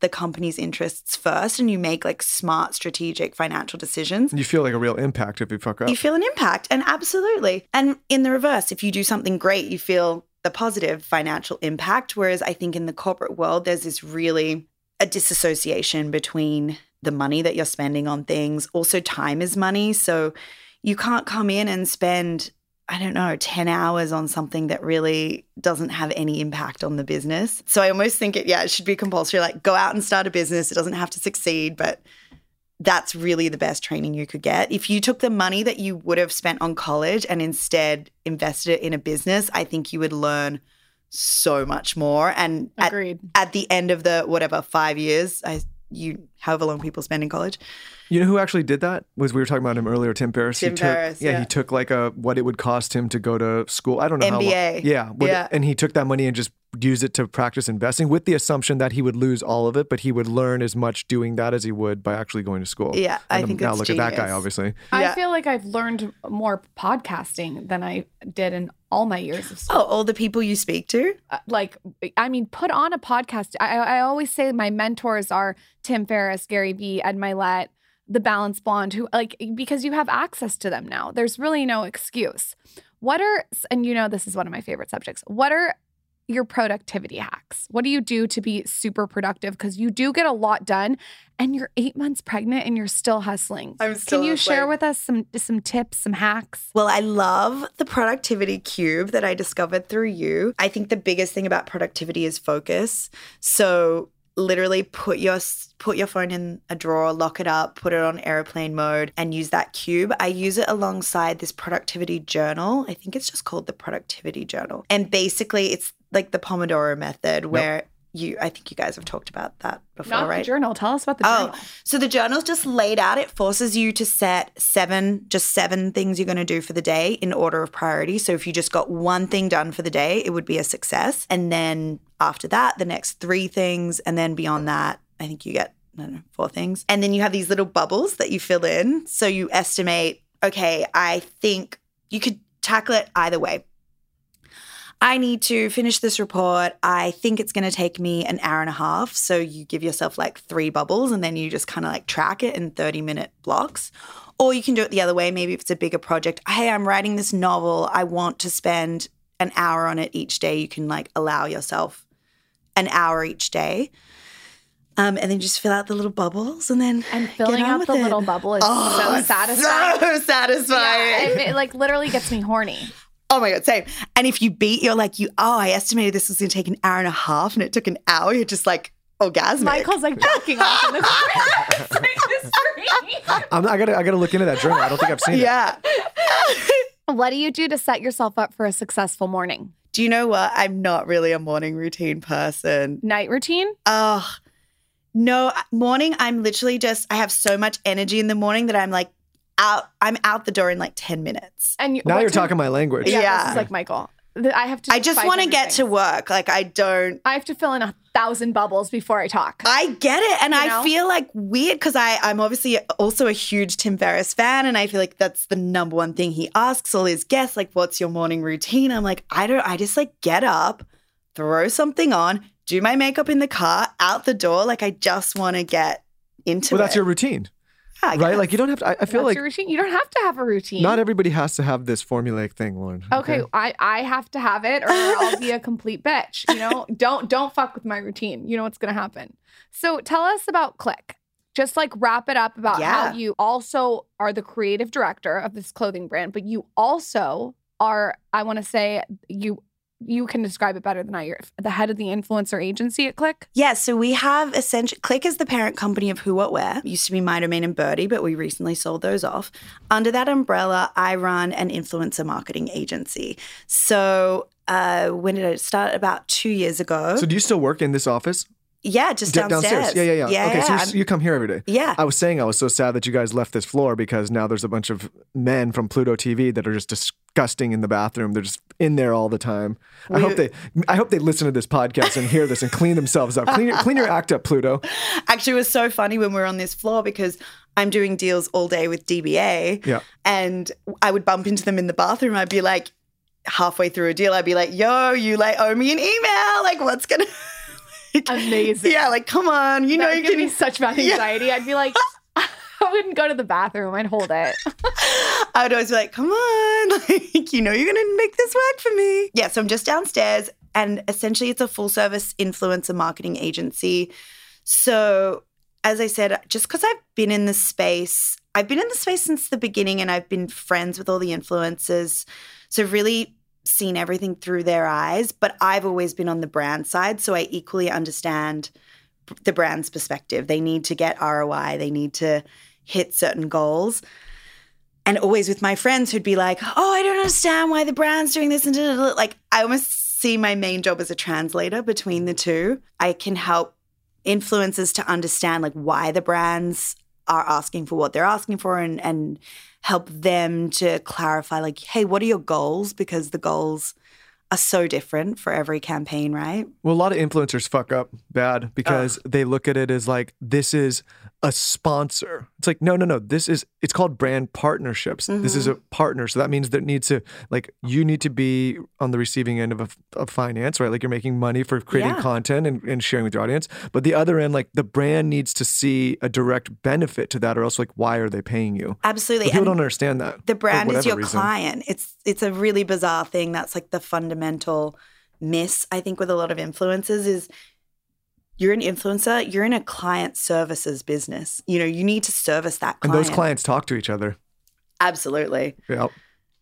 the company's interests first, and you make like smart, strategic financial decisions. You feel like a real impact if you fuck up. You feel an impact, and absolutely. And in the reverse, if you do something great, you feel the positive financial impact. Whereas I think in the corporate world, there's this really a disassociation between the money that you're spending on things. Also, time is money. So you can't come in and spend, I don't know, ten hours on something that really doesn't have any impact on the business. So I almost think it, yeah, it should be compulsory. Like, go out and start a business. It doesn't have to succeed, but that's really the best training you could get. If you took the money that you would have spent on college and instead invested it in a business, I think you would learn so much more. And at, at the end of the, whatever, five years, I You, however long people spend in college. You know who actually did that? Was we were talking about him earlier, Tim Ferriss. Tim he took, Ferriss, yeah, yeah. He took like a, what it would cost him to go to school. I don't know M B A. How long. Yeah. What, yeah. And he took that money and just used it to practice investing with the assumption that he would lose all of it, but he would learn as much doing that as he would by actually going to school. Yeah. And I I'm, think now look genius. At that guy, obviously. I yeah. feel like I've learned more podcasting than I did in all my years of school. Oh, all the people you speak to? Uh, like, I mean, put on a podcast. I, I always say my mentors are Tim Ferriss, Gary B, Ed Milette, The Balance Blonde, who like, because you have access to them now. There's really no excuse. What are, and you know, this is one of my favorite subjects. What are your productivity hacks? What do you do to be super productive? Because you do get a lot done, and you're eight months pregnant and you're still hustling. I'm still Can you hustling. Share with us some some tips, some hacks? Well, I love the productivity cube that I discovered through you. I think the biggest thing about productivity is focus. So literally put your put your phone in a drawer, lock it up, put it on airplane mode, and use that cube. I use it alongside this productivity journal. I think it's just called the productivity journal. And basically it's like the Pomodoro method where nope. you, I think you guys have talked about that before, Not right? Not the journal. Tell us about the journal. Oh, so the journal's just laid out. It forces you to set seven, just seven things you're going to do for the day in order of priority. So if you just got one thing done for the day, it would be a success. And then after that, the next three things. And then beyond that, I think you get, I don't know, four things. And then you have these little bubbles that you fill in. So you estimate, okay, I think you could tackle it either way. I need to finish this report. I think it's going to take me an hour and a half. So you give yourself like three bubbles and then you just kind of like track it in thirty minute blocks. Or you can do it the other way. Maybe if it's a bigger project, hey, I'm writing this novel. I want to spend an hour on it each day. You can like allow yourself an hour each day. Um, and then just fill out the little bubbles and then And filling out the it. little bubble is oh, so satisfying. So satisfying. Yeah, it, it like literally gets me horny. Oh my God, same. And if you beat, you're like, you. oh, I estimated this was going to take an hour and a half and it took an hour. You're just like orgasmic. Michael's like jacking off in the corner. I'm, I gotta, I gotta look into that journal. I don't think I've seen yeah. it. Yeah. What do you do to set yourself up for a successful morning? Do you know what? I'm not really a morning routine person. Night routine? Oh, no. Morning, I'm literally just, I have so much energy in the morning that I'm like, out, I'm out the door in like ten minutes. And you, now you're time? talking my language. Yeah, yeah. This is like Michael. I have to. I just want to get things. to work. Like I don't. I have to fill in a thousand bubbles before I talk. I get it, and you I know? feel like weird because I I'm obviously also a huge Tim Ferriss fan, and I feel like that's the number one thing he asks all his guests. Like, what's your morning routine? I'm like, I don't. I just like get up, throw something on, do my makeup in the car, out the door. Like I just want to get into. Well, it. That's your routine. Yeah, right? Like you don't have to, I, I feel That's like. Your routine. You don't have to have a routine. Not everybody has to have this formulaic thing, Lauren. Okay, okay I, I have to have it or I'll be a complete bitch. You know, don't, don't fuck with my routine. You know what's going to happen. So tell us about Click. Just like wrap it up about yeah. how you also are the creative director of this clothing brand, but you also are, I want to say you You can describe it better than I. You're the head of the influencer agency at Click? Yeah, so we have essentially... Click is the parent company of Who What Wear. It used to be My Domain and Birdie, but we recently sold those off. Under that umbrella, I run an influencer marketing agency. So uh, when did it start? About two years ago. So do you still work in this office? Yeah, just downstairs. downstairs. Yeah, yeah, yeah. yeah okay, yeah, so you, you come here every day. Yeah. I was saying I was so sad that you guys left this floor because now there's a bunch of men from Pluto T V that are just disgusting in the bathroom. They're just in there all the time. We, I hope they I hope they listen to this podcast and hear this and clean themselves up. Clean, clean your act up, Pluto. Actually, it was so funny when we were on this floor because I'm doing deals all day with D B A yeah. and I would bump into them in the bathroom. I'd be like, halfway through a deal, I'd be like, yo, you like owe me an email. Like, what's going to... Amazing. Yeah, like, come on. You that know, you can be such bad anxiety. Yeah. I'd be like, I wouldn't go to the bathroom. I'd hold it. I would always be like, come on. Like, you know, you're going to make this work for me. Yeah, so I'm just downstairs. And essentially, it's a full service influencer marketing agency. So, as I said, just because I've been in the space, I've been in the space since the beginning and I've been friends with all the influencers. So, really, seen everything through their eyes, but I've always been on the brand side, so I equally understand the brand's perspective. They need to get R O I, they need to hit certain goals. And always with my friends who'd be like, oh, I don't understand why the brand's doing this. And da, da, da. Like, I almost see my main job as a translator between the two. I can help influencers to understand like why the brands are asking for what they're asking for and and help them to clarify, like, hey, what are your goals? Because the goals are so different for every campaign, right? Well, a lot of influencers fuck up bad because Ugh. they look at it as like, this is a sponsor. It's like, no, no, no. This is, it's called brand partnerships. Mm-hmm. This is a partner. So that means that needs to, like, you need to be on the receiving end of a, of finance, right? Like, you're making money for creating yeah. content and, and sharing with your audience. But the other end, like, the brand needs to see a direct benefit to that, or else, like, why are they paying you? Absolutely. But people and don't understand that. The brand is your reason. client. It's, it's a really bizarre thing. That's like the fundamental miss, I think, with a lot of influencers is, you're an influencer, you're in a client services business. You know, you need to service that client. And those clients talk to each other. Absolutely. Yep.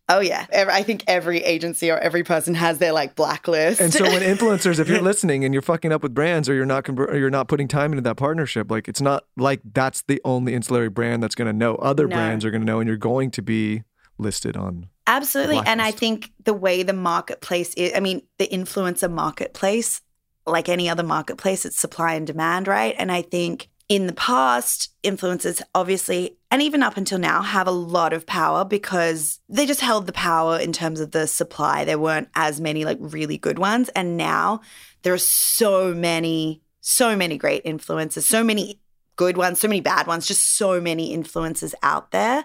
Oh, yeah. I think every agency or every person has their, like, blacklist. And so when influencers, if you're listening and you're fucking up with brands or you're not or you're not putting time into that partnership, like, it's not like that's the only ancillary brand that's going to know. Other no. brands are going to know, and you're going to be listed on... Absolutely. Blacklist. And I think the way the marketplace is, I mean, the influencer marketplace... like any other marketplace, it's supply and demand, right? And I think in the past, influencers obviously, and even up until now, have a lot of power because they just held the power in terms of the supply. There weren't as many like really good ones. And now there are so many, so many great influencers, so many good ones, so many bad ones, just so many influencers out there.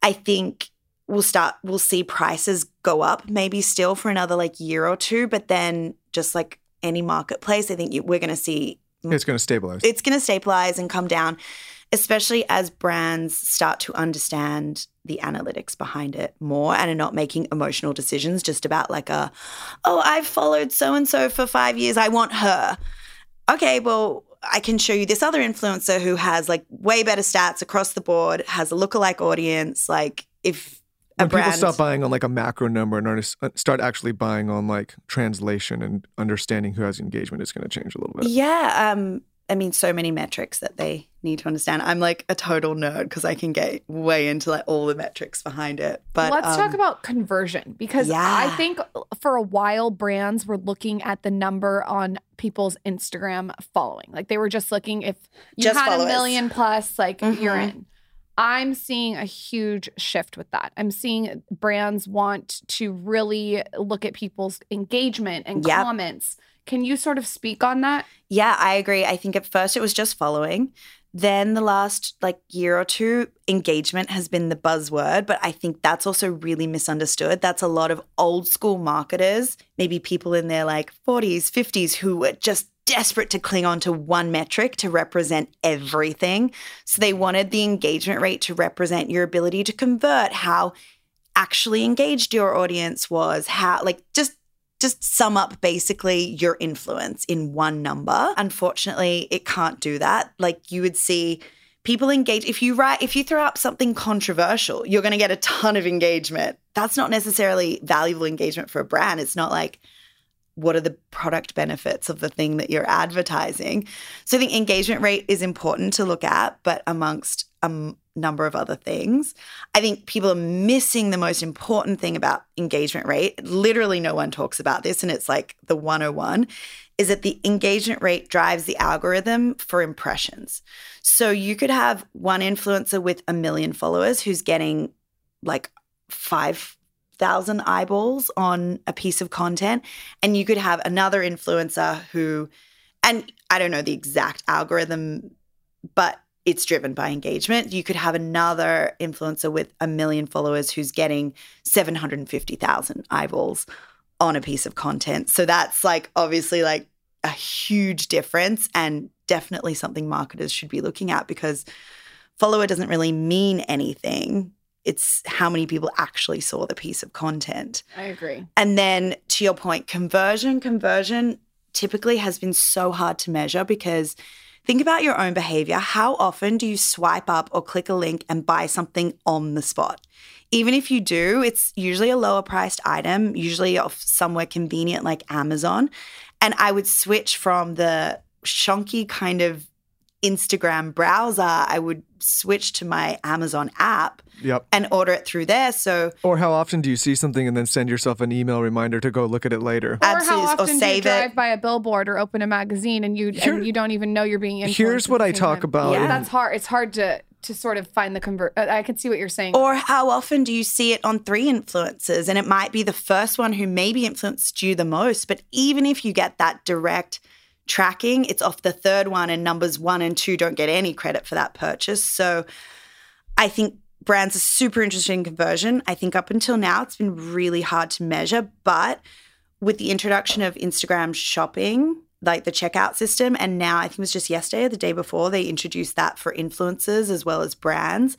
I think we'll start, we'll see prices go up maybe still for another like year or two, but then just like any marketplace, I think you, we're going to see... It's going to stabilize. It's going to stabilize and come down, especially as brands start to understand the analytics behind it more and are not making emotional decisions just about like a, oh, I've followed so-and-so for five years. I want her. Okay, well, I can show you this other influencer who has like way better stats across the board, has a lookalike audience. Like if... When people stop buying on like a macro number and start actually buying on like translation and understanding who has engagement, it's going to change a little bit. Yeah. Um, I mean, so many metrics that they need to understand. I'm like a total nerd because I can get way into like all the metrics behind it. But let's um, talk about conversion because yeah. I think for a while brands were looking at the number on people's Instagram following. Like they were just looking if you just had followers. a million plus, like mm-hmm. you're in. I'm seeing a huge shift with that. I'm seeing brands want to really look at people's engagement and yep. comments. Can you sort of speak on that? Yeah, I agree. I think at first it was just following. Then the last like year or two, engagement has been the buzzword, but I think that's also really misunderstood. That's a lot of old school marketers, maybe people in their like forties, fifties who were just desperate to cling on to one metric to represent everything. So they wanted the engagement rate to represent your ability to convert, how actually engaged your audience was, how like just just sum up basically your influence in one number. Unfortunately, it can't do that. Like you would see people engage. If you write, if you throw up something controversial, you're going to get a ton of engagement. That's not necessarily valuable engagement for a brand. It's not like, what are the product benefits of the thing that you're advertising? So I think engagement rate is important to look at, but amongst a m- number of other things. I think people are missing the most important thing about engagement rate. Literally no one talks about this, and it's like the one oh one, is that the engagement rate drives the algorithm for impressions. So you could have one influencer with a million followers who's getting like five thousand eyeballs on a piece of content, and you could have another influencer who, and I don't know the exact algorithm, but it's driven by engagement. You could have another influencer with a million followers who's getting seven hundred fifty thousand eyeballs on a piece of content. So that's like obviously like a huge difference, and definitely something marketers should be looking at, because follower doesn't really mean anything. It's how many people actually saw the piece of content. I agree. And then to your point, conversion. Conversion typically has been so hard to measure, because think about your own behavior. How often do you swipe up or click a link and buy something on the spot? Even if you do, it's usually a lower priced item, usually off somewhere convenient like Amazon. And I would switch from the shonky kind of Instagram browser, I would switch to my Amazon app yep. and order it through there. So, or how often do you see something and then send yourself an email reminder to go look at it later? Or how often or save do you drive it by a billboard or open a magazine and you Here, and you don't even know you're being influenced? Here's what I talk about. Yeah, that's hard. It's hard to to sort of find the convert. I can see what you're saying. Or how often do you see it on three influencers, and it might be the first one who maybe influenced you the most, but even if you get that direct tracking, it's off the third one, and numbers one and two don't get any credit for that purchase. So I think brands are super interested in conversion. I think up until now it's been really hard to measure, but with the introduction of Instagram shopping, like the checkout system, and now I think it was just yesterday or the day before they introduced that for influencers as well as brands,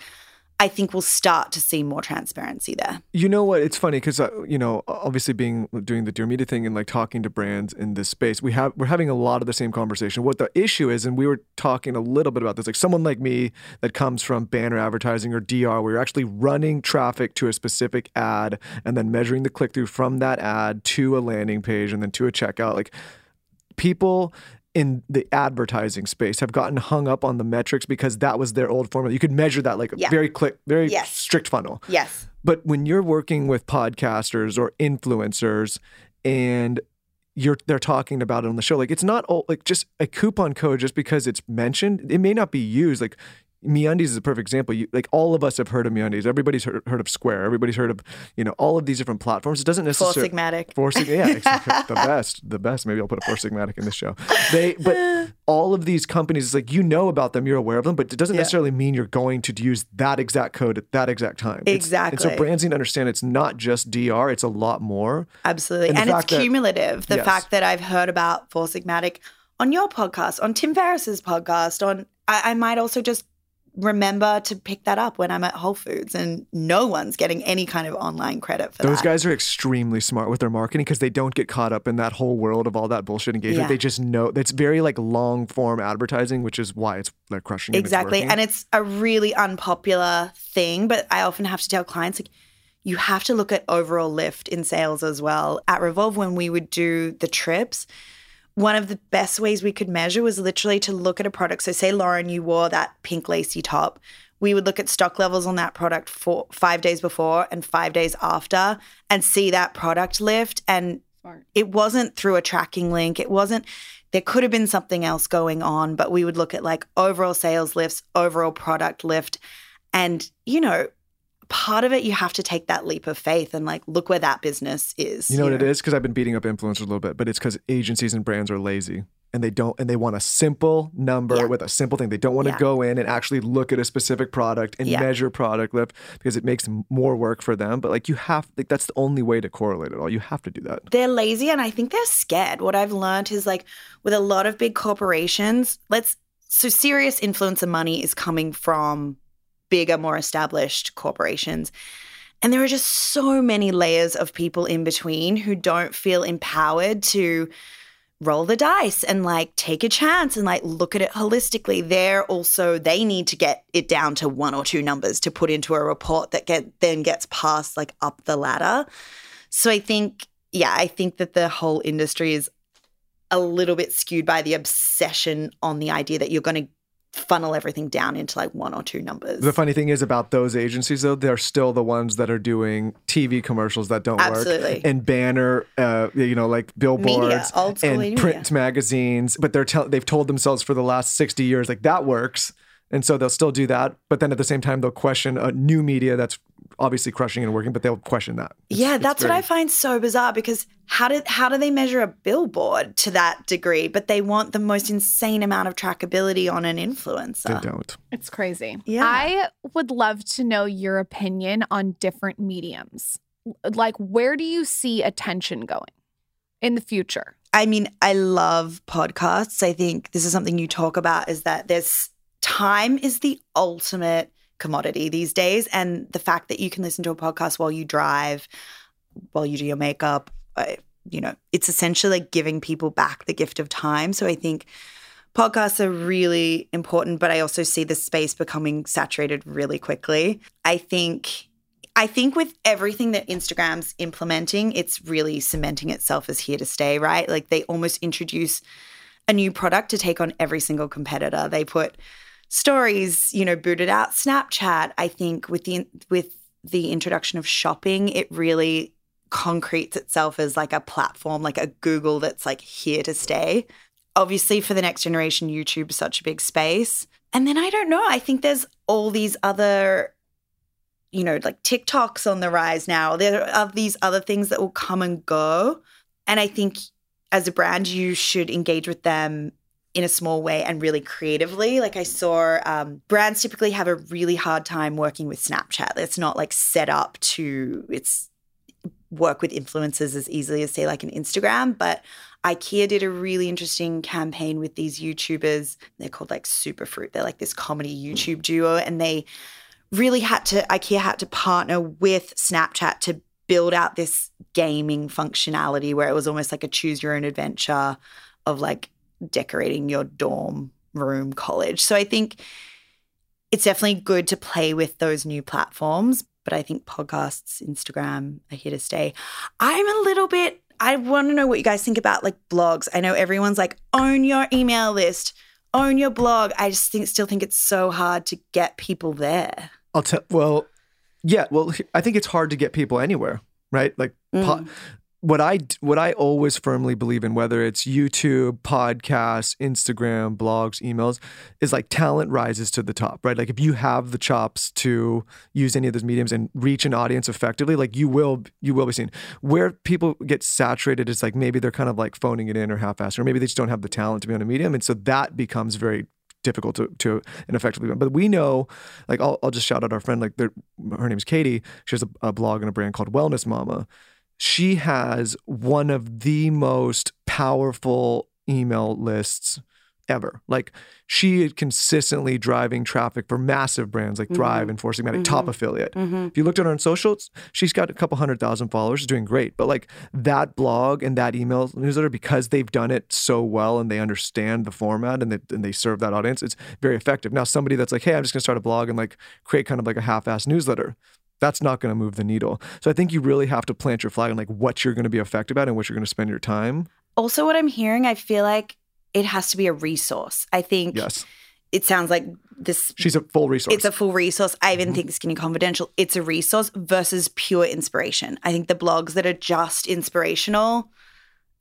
I think we'll start to see more transparency there. You know what? It's funny because, uh, you know, obviously being doing the Dear Media thing and like talking to brands in this space, we have, we're having a lot of the same conversation. What the issue is, and we were talking a little bit about this, like someone like me that comes from banner advertising or D R, where you're actually running traffic to a specific ad and then measuring the click-through from that ad to a landing page and then to a checkout. Like people in the advertising space have gotten hung up on the metrics because that was their old formula. You could measure that like yeah. very click, very yes. strict funnel. Yes. But when you're working with podcasters or influencers and you're they're talking about it on the show, like it's not all, like just a coupon code just because it's mentioned, it may not be used. Like MeUndies is a perfect example. You, like all of us have heard of MeUndies. Everybody's heard, heard of Square. Everybody's heard of, you know, all of these different platforms. It doesn't necessarily... Four Sigmatic. Four Sigmatic. Yeah, exactly. the best. The best. Maybe I'll put a Four Sigmatic in this show. They, But all of these companies, it's like you know about them, you're aware of them, but it doesn't yeah. necessarily mean you're going to use that exact code at that exact time. Exactly. It's, and so brands need to understand it's not just D R. It's a lot more. Absolutely. And, and it's cumulative. That, the yes. fact that I've heard about Four Sigmatic on your podcast, on Tim Ferriss's podcast, on... I, I might also just... remember to pick that up when I'm at Whole Foods, and no one's getting any kind of online credit for that. Those guys are extremely smart with their marketing because they don't get caught up in that whole world of all that bullshit engagement. Yeah. They just know that's very like long form advertising, which is why it's like crushing. Exactly. And it's, and it's a really unpopular thing, but I often have to tell clients, like, you have to look at overall lift in sales as well. At Revolve, when we would do the trips, one of the best ways we could measure was literally to look at a product. So say, Lauryn, you wore that pink lacy top. We would look at stock levels on that product for five days before and five days after and see that product lift. And it wasn't through a tracking link. It wasn't, there could have been something else going on, but we would look at like overall sales lifts, overall product lift. And, you know, part of it, you have to take that leap of faith and like, look where that business is. You know, you know? What it is? Because I've been beating up influencers a little bit, but it's because agencies and brands are lazy. And they don't, and they want a simple number yeah. with a simple thing. They don't want yeah. to go in and actually look at a specific product and yeah. measure product lift because it makes more work for them. But like you have, like that's the only way to correlate it all. You have to do that. They're lazy, and I think they're scared. What I've learned is like with a lot of big corporations, let's so serious influencer money is coming from bigger, more established corporations. And there are just so many layers of people in between who don't feel empowered to roll the dice and like take a chance and like look at it holistically. They're also, they need to get it down to one or two numbers to put into a report that get then gets passed like up the ladder. So I think, yeah, I think that the whole industry is a little bit skewed by the obsession on the idea that you're going to funnel everything down into like one or two numbers. The funny thing is about those agencies though, they're still the ones that are doing T V commercials that don't Absolutely. work, and banner, uh, you know, like billboards media, and print media. magazines, but they're te- they've told themselves for the last sixty years, like that works. And so they'll still do that. But then at the same time, they'll question a new media that's obviously crushing and working, but they'll question that. It's, yeah, that's very... what I find so bizarre, because how did how do they measure a billboard to that degree, but they want the most insane amount of trackability on an influencer? They don't. It's crazy. Yeah. I would love to know your opinion on different mediums. Like, where do you see attention going in the future? I mean, I love podcasts. I think this is something you talk about, is that there's time is the ultimate commodity these days, and the fact that you can listen to a podcast while you drive, while you do your makeup, you know, it's essentially giving people back the gift of time. So I think podcasts are really important, but I also see the space becoming saturated really quickly. I think, I think with everything that Instagram's implementing, it's really cementing itself as here to stay, right? Like they almost introduce a new product to take on every single competitor. They put stories, you know, booted out Snapchat. I think with the with the introduction of shopping, it really concretes itself as like a platform, like a Google that's like here to stay. Obviously, for the next generation, YouTube is such a big space. And then I don't know. I think there's all these other, you know, like TikTok's on the rise now. There are these other things that will come and go. And I think as a brand, you should engage with them in a small way and really creatively. Like I saw um, brands typically have a really hard time working with Snapchat. It's not like set up to it's work with influencers as easily as say like an Instagram. But IKEA did a really interesting campaign with these YouTubers. They're called like Superfruit. They're like this comedy YouTube duo. And they really had to, IKEA had to partner with Snapchat to build out this gaming functionality where it was almost like a choose your own adventure of like decorating your dorm room college. So I think it's definitely good to play with those new platforms, but I think podcasts, Instagram are here to stay. I'm a little bit, I want to know what you guys think about like blogs. I know everyone's like, own your email list, own your blog. I just think, still think it's so hard to get people there. I'll tell, well, yeah, well, I think it's hard to get people anywhere, right? Like, mm. po- what I what I always firmly believe in, whether it's YouTube, podcasts, Instagram, blogs, emails, is like talent rises to the top, right? Like if you have the chops to use any of those mediums and reach an audience effectively, like you will you will be seen. Where people get saturated is like maybe they're kind of like phoning it in or half-assed, or maybe they just don't have the talent to be on a medium, and so that becomes very difficult to, to and effectively. But we know, like I'll, I'll just shout out our friend, like her name's Katie. She has a, a blog and a brand called Wellness Mama. She has one of the most powerful email lists ever. Like she is consistently driving traffic for massive brands like mm-hmm. Thrive and Four Sigmatic, mm-hmm. top affiliate. Mm-hmm. If you looked at her on socials, she's got a couple hundred thousand followers, doing great. But like that blog and that email newsletter, because they've done it so well and they understand the format and they, and they serve that audience, it's very effective. Now somebody that's like, hey, I'm just going to start a blog and like create kind of like a half-assed newsletter, that's not going to move the needle. So I think you really have to plant your flag on like what you're going to be effective at and what you're going to spend your time. Also, what I'm hearing, I feel like it has to be a resource. I think yes. It sounds like this. She's a full resource. It's a full resource. I even mm-hmm. think Skinny Confidential, it's a resource versus pure inspiration. I think the blogs that are just inspirational,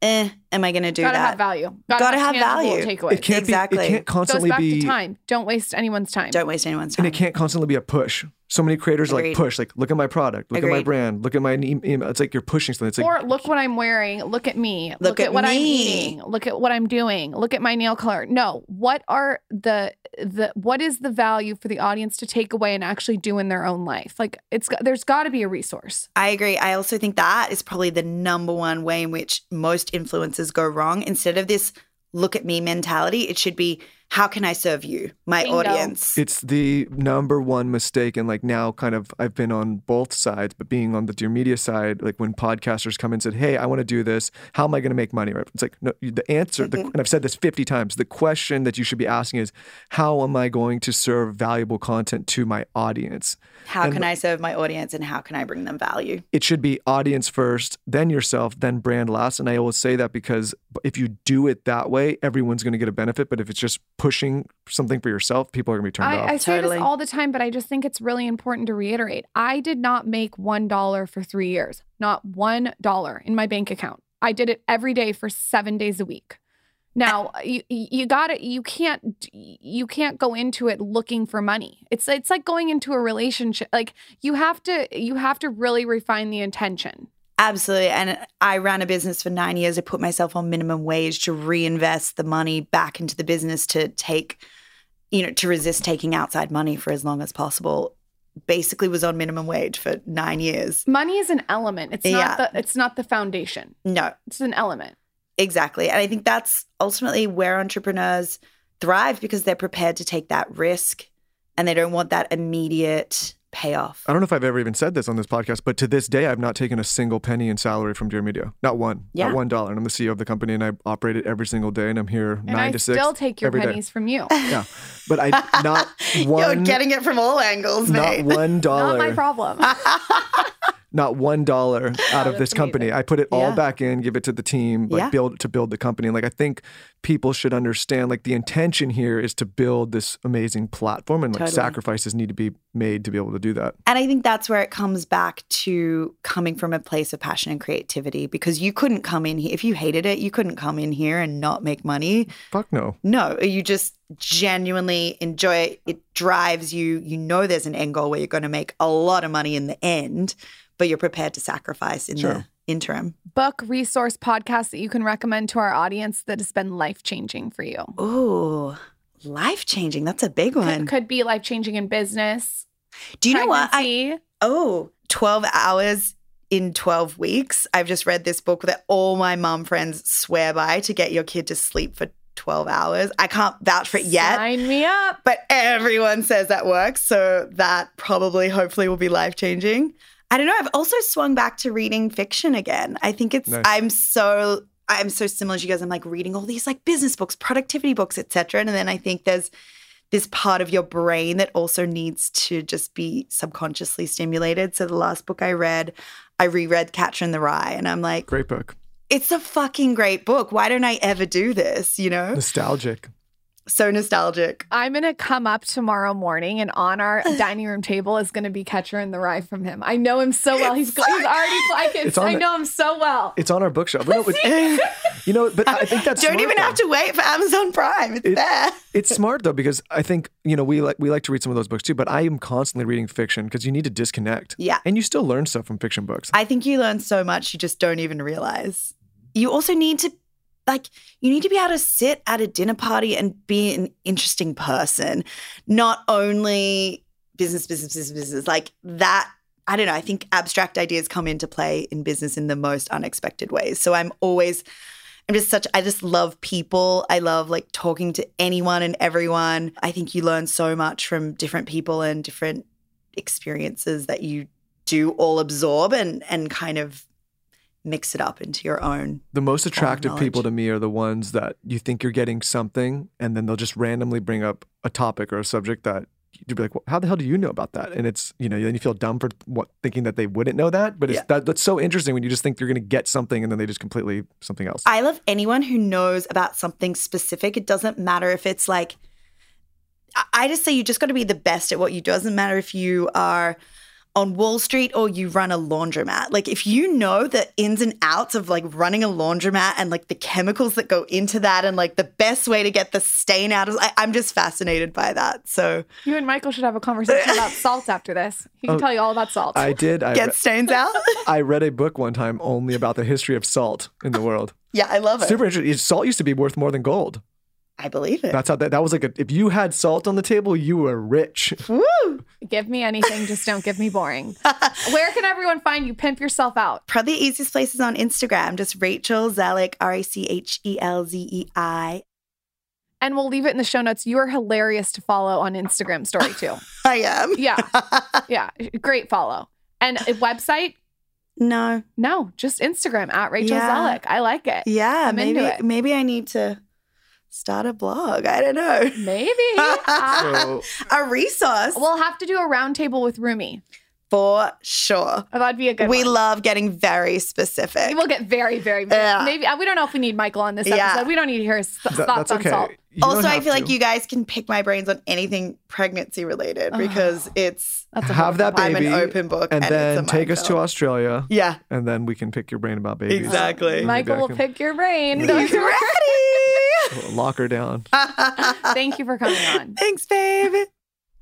eh, am I going to do Gotta that? Gotta have value. Gotta, Gotta have, have value. Takeaway. It can't exactly. Be, it can't constantly it goes back be to time. Don't waste anyone's time. Don't waste anyone's time. And it can't constantly be a push. So many creators Agreed. Are like, push, like, look at my product, look Agreed. At my brand, look at my email. It's like you're pushing something. It's like, or look what I'm wearing, look at me, look, look at, at what I'm eating, look at what I'm doing, look at my nail color. No, what are the, the what is the value for the audience to take away and actually do in their own life? Like, it's there's got to be a resource. I agree. I also think that is probably the number one way in which most influencers go wrong. Instead of this look at me mentality, it should be, how can I serve you, my Bingo. Audience? It's the number one mistake. And like now kind of I've been on both sides, but being on the Dear Media side, like when podcasters come and said, hey, I want to do this. How am I going to make money? Right? It's like, no, the answer, the, and I've said this fifty times, the question that you should be asking is, how am I going to serve valuable content to my audience? How and can I serve my audience and how can I bring them value? It should be audience first, then yourself, then brand last. And I always say that because if you do it that way, everyone's going to get a benefit. But if it's just pushing something for yourself, people are going to be turned I, off. I say totally. This all the time, but I just think it's really important to reiterate. I did not make one dollar for three years, not one dollar in my bank account. I did it every day for seven days a week. Now, you you got to you can't you can't go into it looking for money. It's it's like going into a relationship. Like you have to you have to really refine the intention. Absolutely. And I ran a business for nine years. I put myself on minimum wage to reinvest the money back into the business to take, you know, to resist taking outside money for as long as possible. Basically was on minimum wage for nine years. Money is an element. It's not yeah. the, it's not the foundation. No. It's an element. Exactly. And I think that's ultimately where entrepreneurs thrive because they're prepared to take that risk and they don't want that immediate payoff. I don't know if I've ever even said this on this podcast, but to this day, I've not taken a single penny in salary from Dear Media. Not one. Yeah. Not one dollar. And I'm the C E O of the company and I operate it every single day and I'm here and nine I to six. And I still take your pennies day. From you. Yeah. But I, not one. You're getting it from all angles, mate. Not one dollar. Not my problem. Not one dollar out of this company. I put it all yeah. back in, give it to the team, like yeah. build to build the company. And like I think people should understand, like the intention here is to build this amazing platform, and like totally. Sacrifices need to be made to be able to do that. And I think that's where it comes back to coming from a place of passion and creativity, because you couldn't come in here if you hated it. You couldn't come in here and not make money. Fuck no. No, you just genuinely enjoy it. It drives you. You know, there's an end goal where you're going to make a lot of money in the end. But you're prepared to sacrifice in sure. the interim. Book, resource, podcast that you can recommend to our audience that has been life-changing for you. Ooh, life-changing. That's a big one. Could, could be life-changing in business. Do you pregnancy. Know what? I, oh, twelve hours in twelve weeks. I've just read this book that all my mom friends swear by, to get your kid to sleep for twelve hours. I can't vouch for it yet. Sign me up. But everyone says that works. So that probably, hopefully, will be life-changing. I don't know. I've also swung back to reading fiction again. I think it's nice. I'm so I'm so similar to you guys. I'm like reading all these like business books, productivity books, et cetera. And then I think there's this part of your brain that also needs to just be subconsciously stimulated. So the last book I read, I reread Catcher in the Rye and I'm like, great book. It's a fucking great book. Why don't I ever do this? You know? Nostalgic. So nostalgic. I'm going to come up tomorrow morning and on our dining room table is going to be Catcher in the Rye from him. I know him so well. He's, he's already like it. I know him so well. It's on our bookshelf. No, you know, but I think that's Don't smart, even though. Have to wait for Amazon Prime. It's it, there. It's smart though, because I think, you know, we like we like to read some of those books too, but I am constantly reading fiction because you need to disconnect. Yeah. And you still learn stuff from fiction books. I think you learn so much you just don't even realize. You also need to Like, you need to be able to sit at a dinner party and be an interesting person, not only business, business, business, business. Like that, I don't know, I think abstract ideas come into play in business in the most unexpected ways. So I'm always, I'm just such, I just love people. I love like talking to anyone and everyone. I think you learn so much from different people and different experiences that you do all absorb and and kind of mix it up into your own. The most attractive people to me are the ones that you think you're getting something and then they'll just randomly bring up a topic or a subject that you'd be like, well, how the hell do you know about that? And it's, you know, then you feel dumb for what, thinking that they wouldn't know that. But it's, yeah. that, that's so interesting when you just think you're going to get something and then they just completely something else. I love anyone who knows about something specific. It doesn't matter if it's like, I just say you just got to be the best at what you do. It doesn't matter if you are on Wall Street or you run a laundromat. Like, if you know the ins and outs of like running a laundromat and like the chemicals that go into that and like the best way to get the stain out of, I, I'm just fascinated by that. So you and Michael should have a conversation about salt after this. He can oh, tell you all about salt. I did. I get re- stains out. I read a book one time only about the history of salt in the world. Yeah, I love it. Super interesting. Salt used to be worth more than gold. I believe it. That's how that, that was like a, if you had salt on the table, you were rich. Woo! Give me anything, just don't give me boring. Where can everyone find you? Pimp yourself out. Probably the easiest place is on Instagram. Just Rachel Zeilic, R A C H E L Z E I. And we'll leave it in the show notes. You are hilarious to follow on Instagram story too. I am. Yeah. Yeah. Great follow. And a website? No. No, just Instagram at Rachel yeah. Zeilic. I like it. Yeah. I'm maybe, into it. Maybe I need to start a blog. I don't know. Maybe. Uh, so, a resource. We'll have to do a round table with Rumi. For sure. Oh, that'd be a good we one. We love getting very specific. We'll get very, very, very yeah. maybe we don't know if we need Michael on this yeah. episode. We don't need to hear his th- that, thoughts on okay. salt. You also, I feel to. like you guys can pick my brains on anything pregnancy related because it's that's a have that baby. I'm an open book, and, and then it's a take us to Australia. Yeah, and then we can pick your brain about babies. Exactly. Uh, Michael will and... pick your brain. He's ready. Lock her down. Thank you for coming on. Thanks, babe.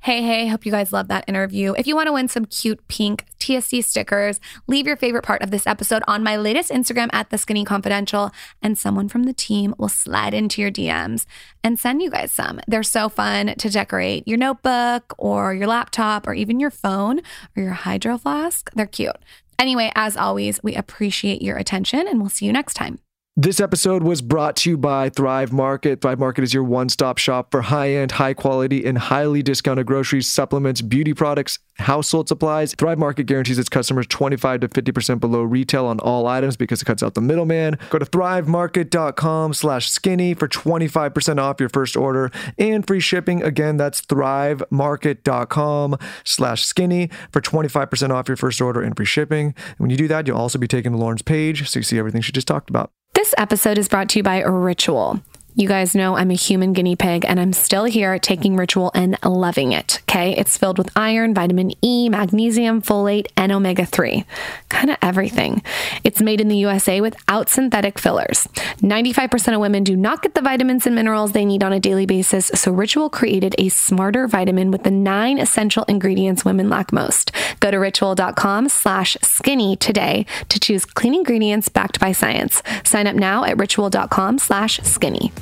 Hey, hey, hope you guys love that interview. If you want to win some cute pink T S C stickers, leave your favorite part of this episode on my latest Instagram at The Skinny Confidential, and someone from the team will slide into your D Ms and send you guys some. They're so fun to decorate your notebook or your laptop or even your phone or your hydro flask. They're cute. Anyway, as always, we appreciate your attention and we'll see you next time. This episode was brought to you by Thrive Market. Thrive Market is your one-stop shop for high-end, high-quality, and highly discounted groceries, supplements, beauty products, household supplies. Thrive Market guarantees its customers twenty-five to fifty percent below retail on all items because it cuts out the middleman. Go to thrive market dot com slash skinny for twenty-five percent off your first order and free shipping. Again, that's thrive market dot com slash skinny for twenty-five percent off your first order and free shipping. And when you do that, you'll also be taken to Lauren's page so you see everything she just talked about. This episode is brought to you by Ritual. You guys know I'm a human guinea pig and I'm still here taking Ritual and loving it, okay? It's filled with iron, vitamin E, magnesium, folate, and omega three. Kind of everything. It's made in the U S A without synthetic fillers. ninety-five percent of women do not get the vitamins and minerals they need on a daily basis, so Ritual created a smarter vitamin with the nine essential ingredients women lack most. Go to ritual dot com slash skinny today to choose clean ingredients backed by science. Sign up now at ritual dot com slash skinny.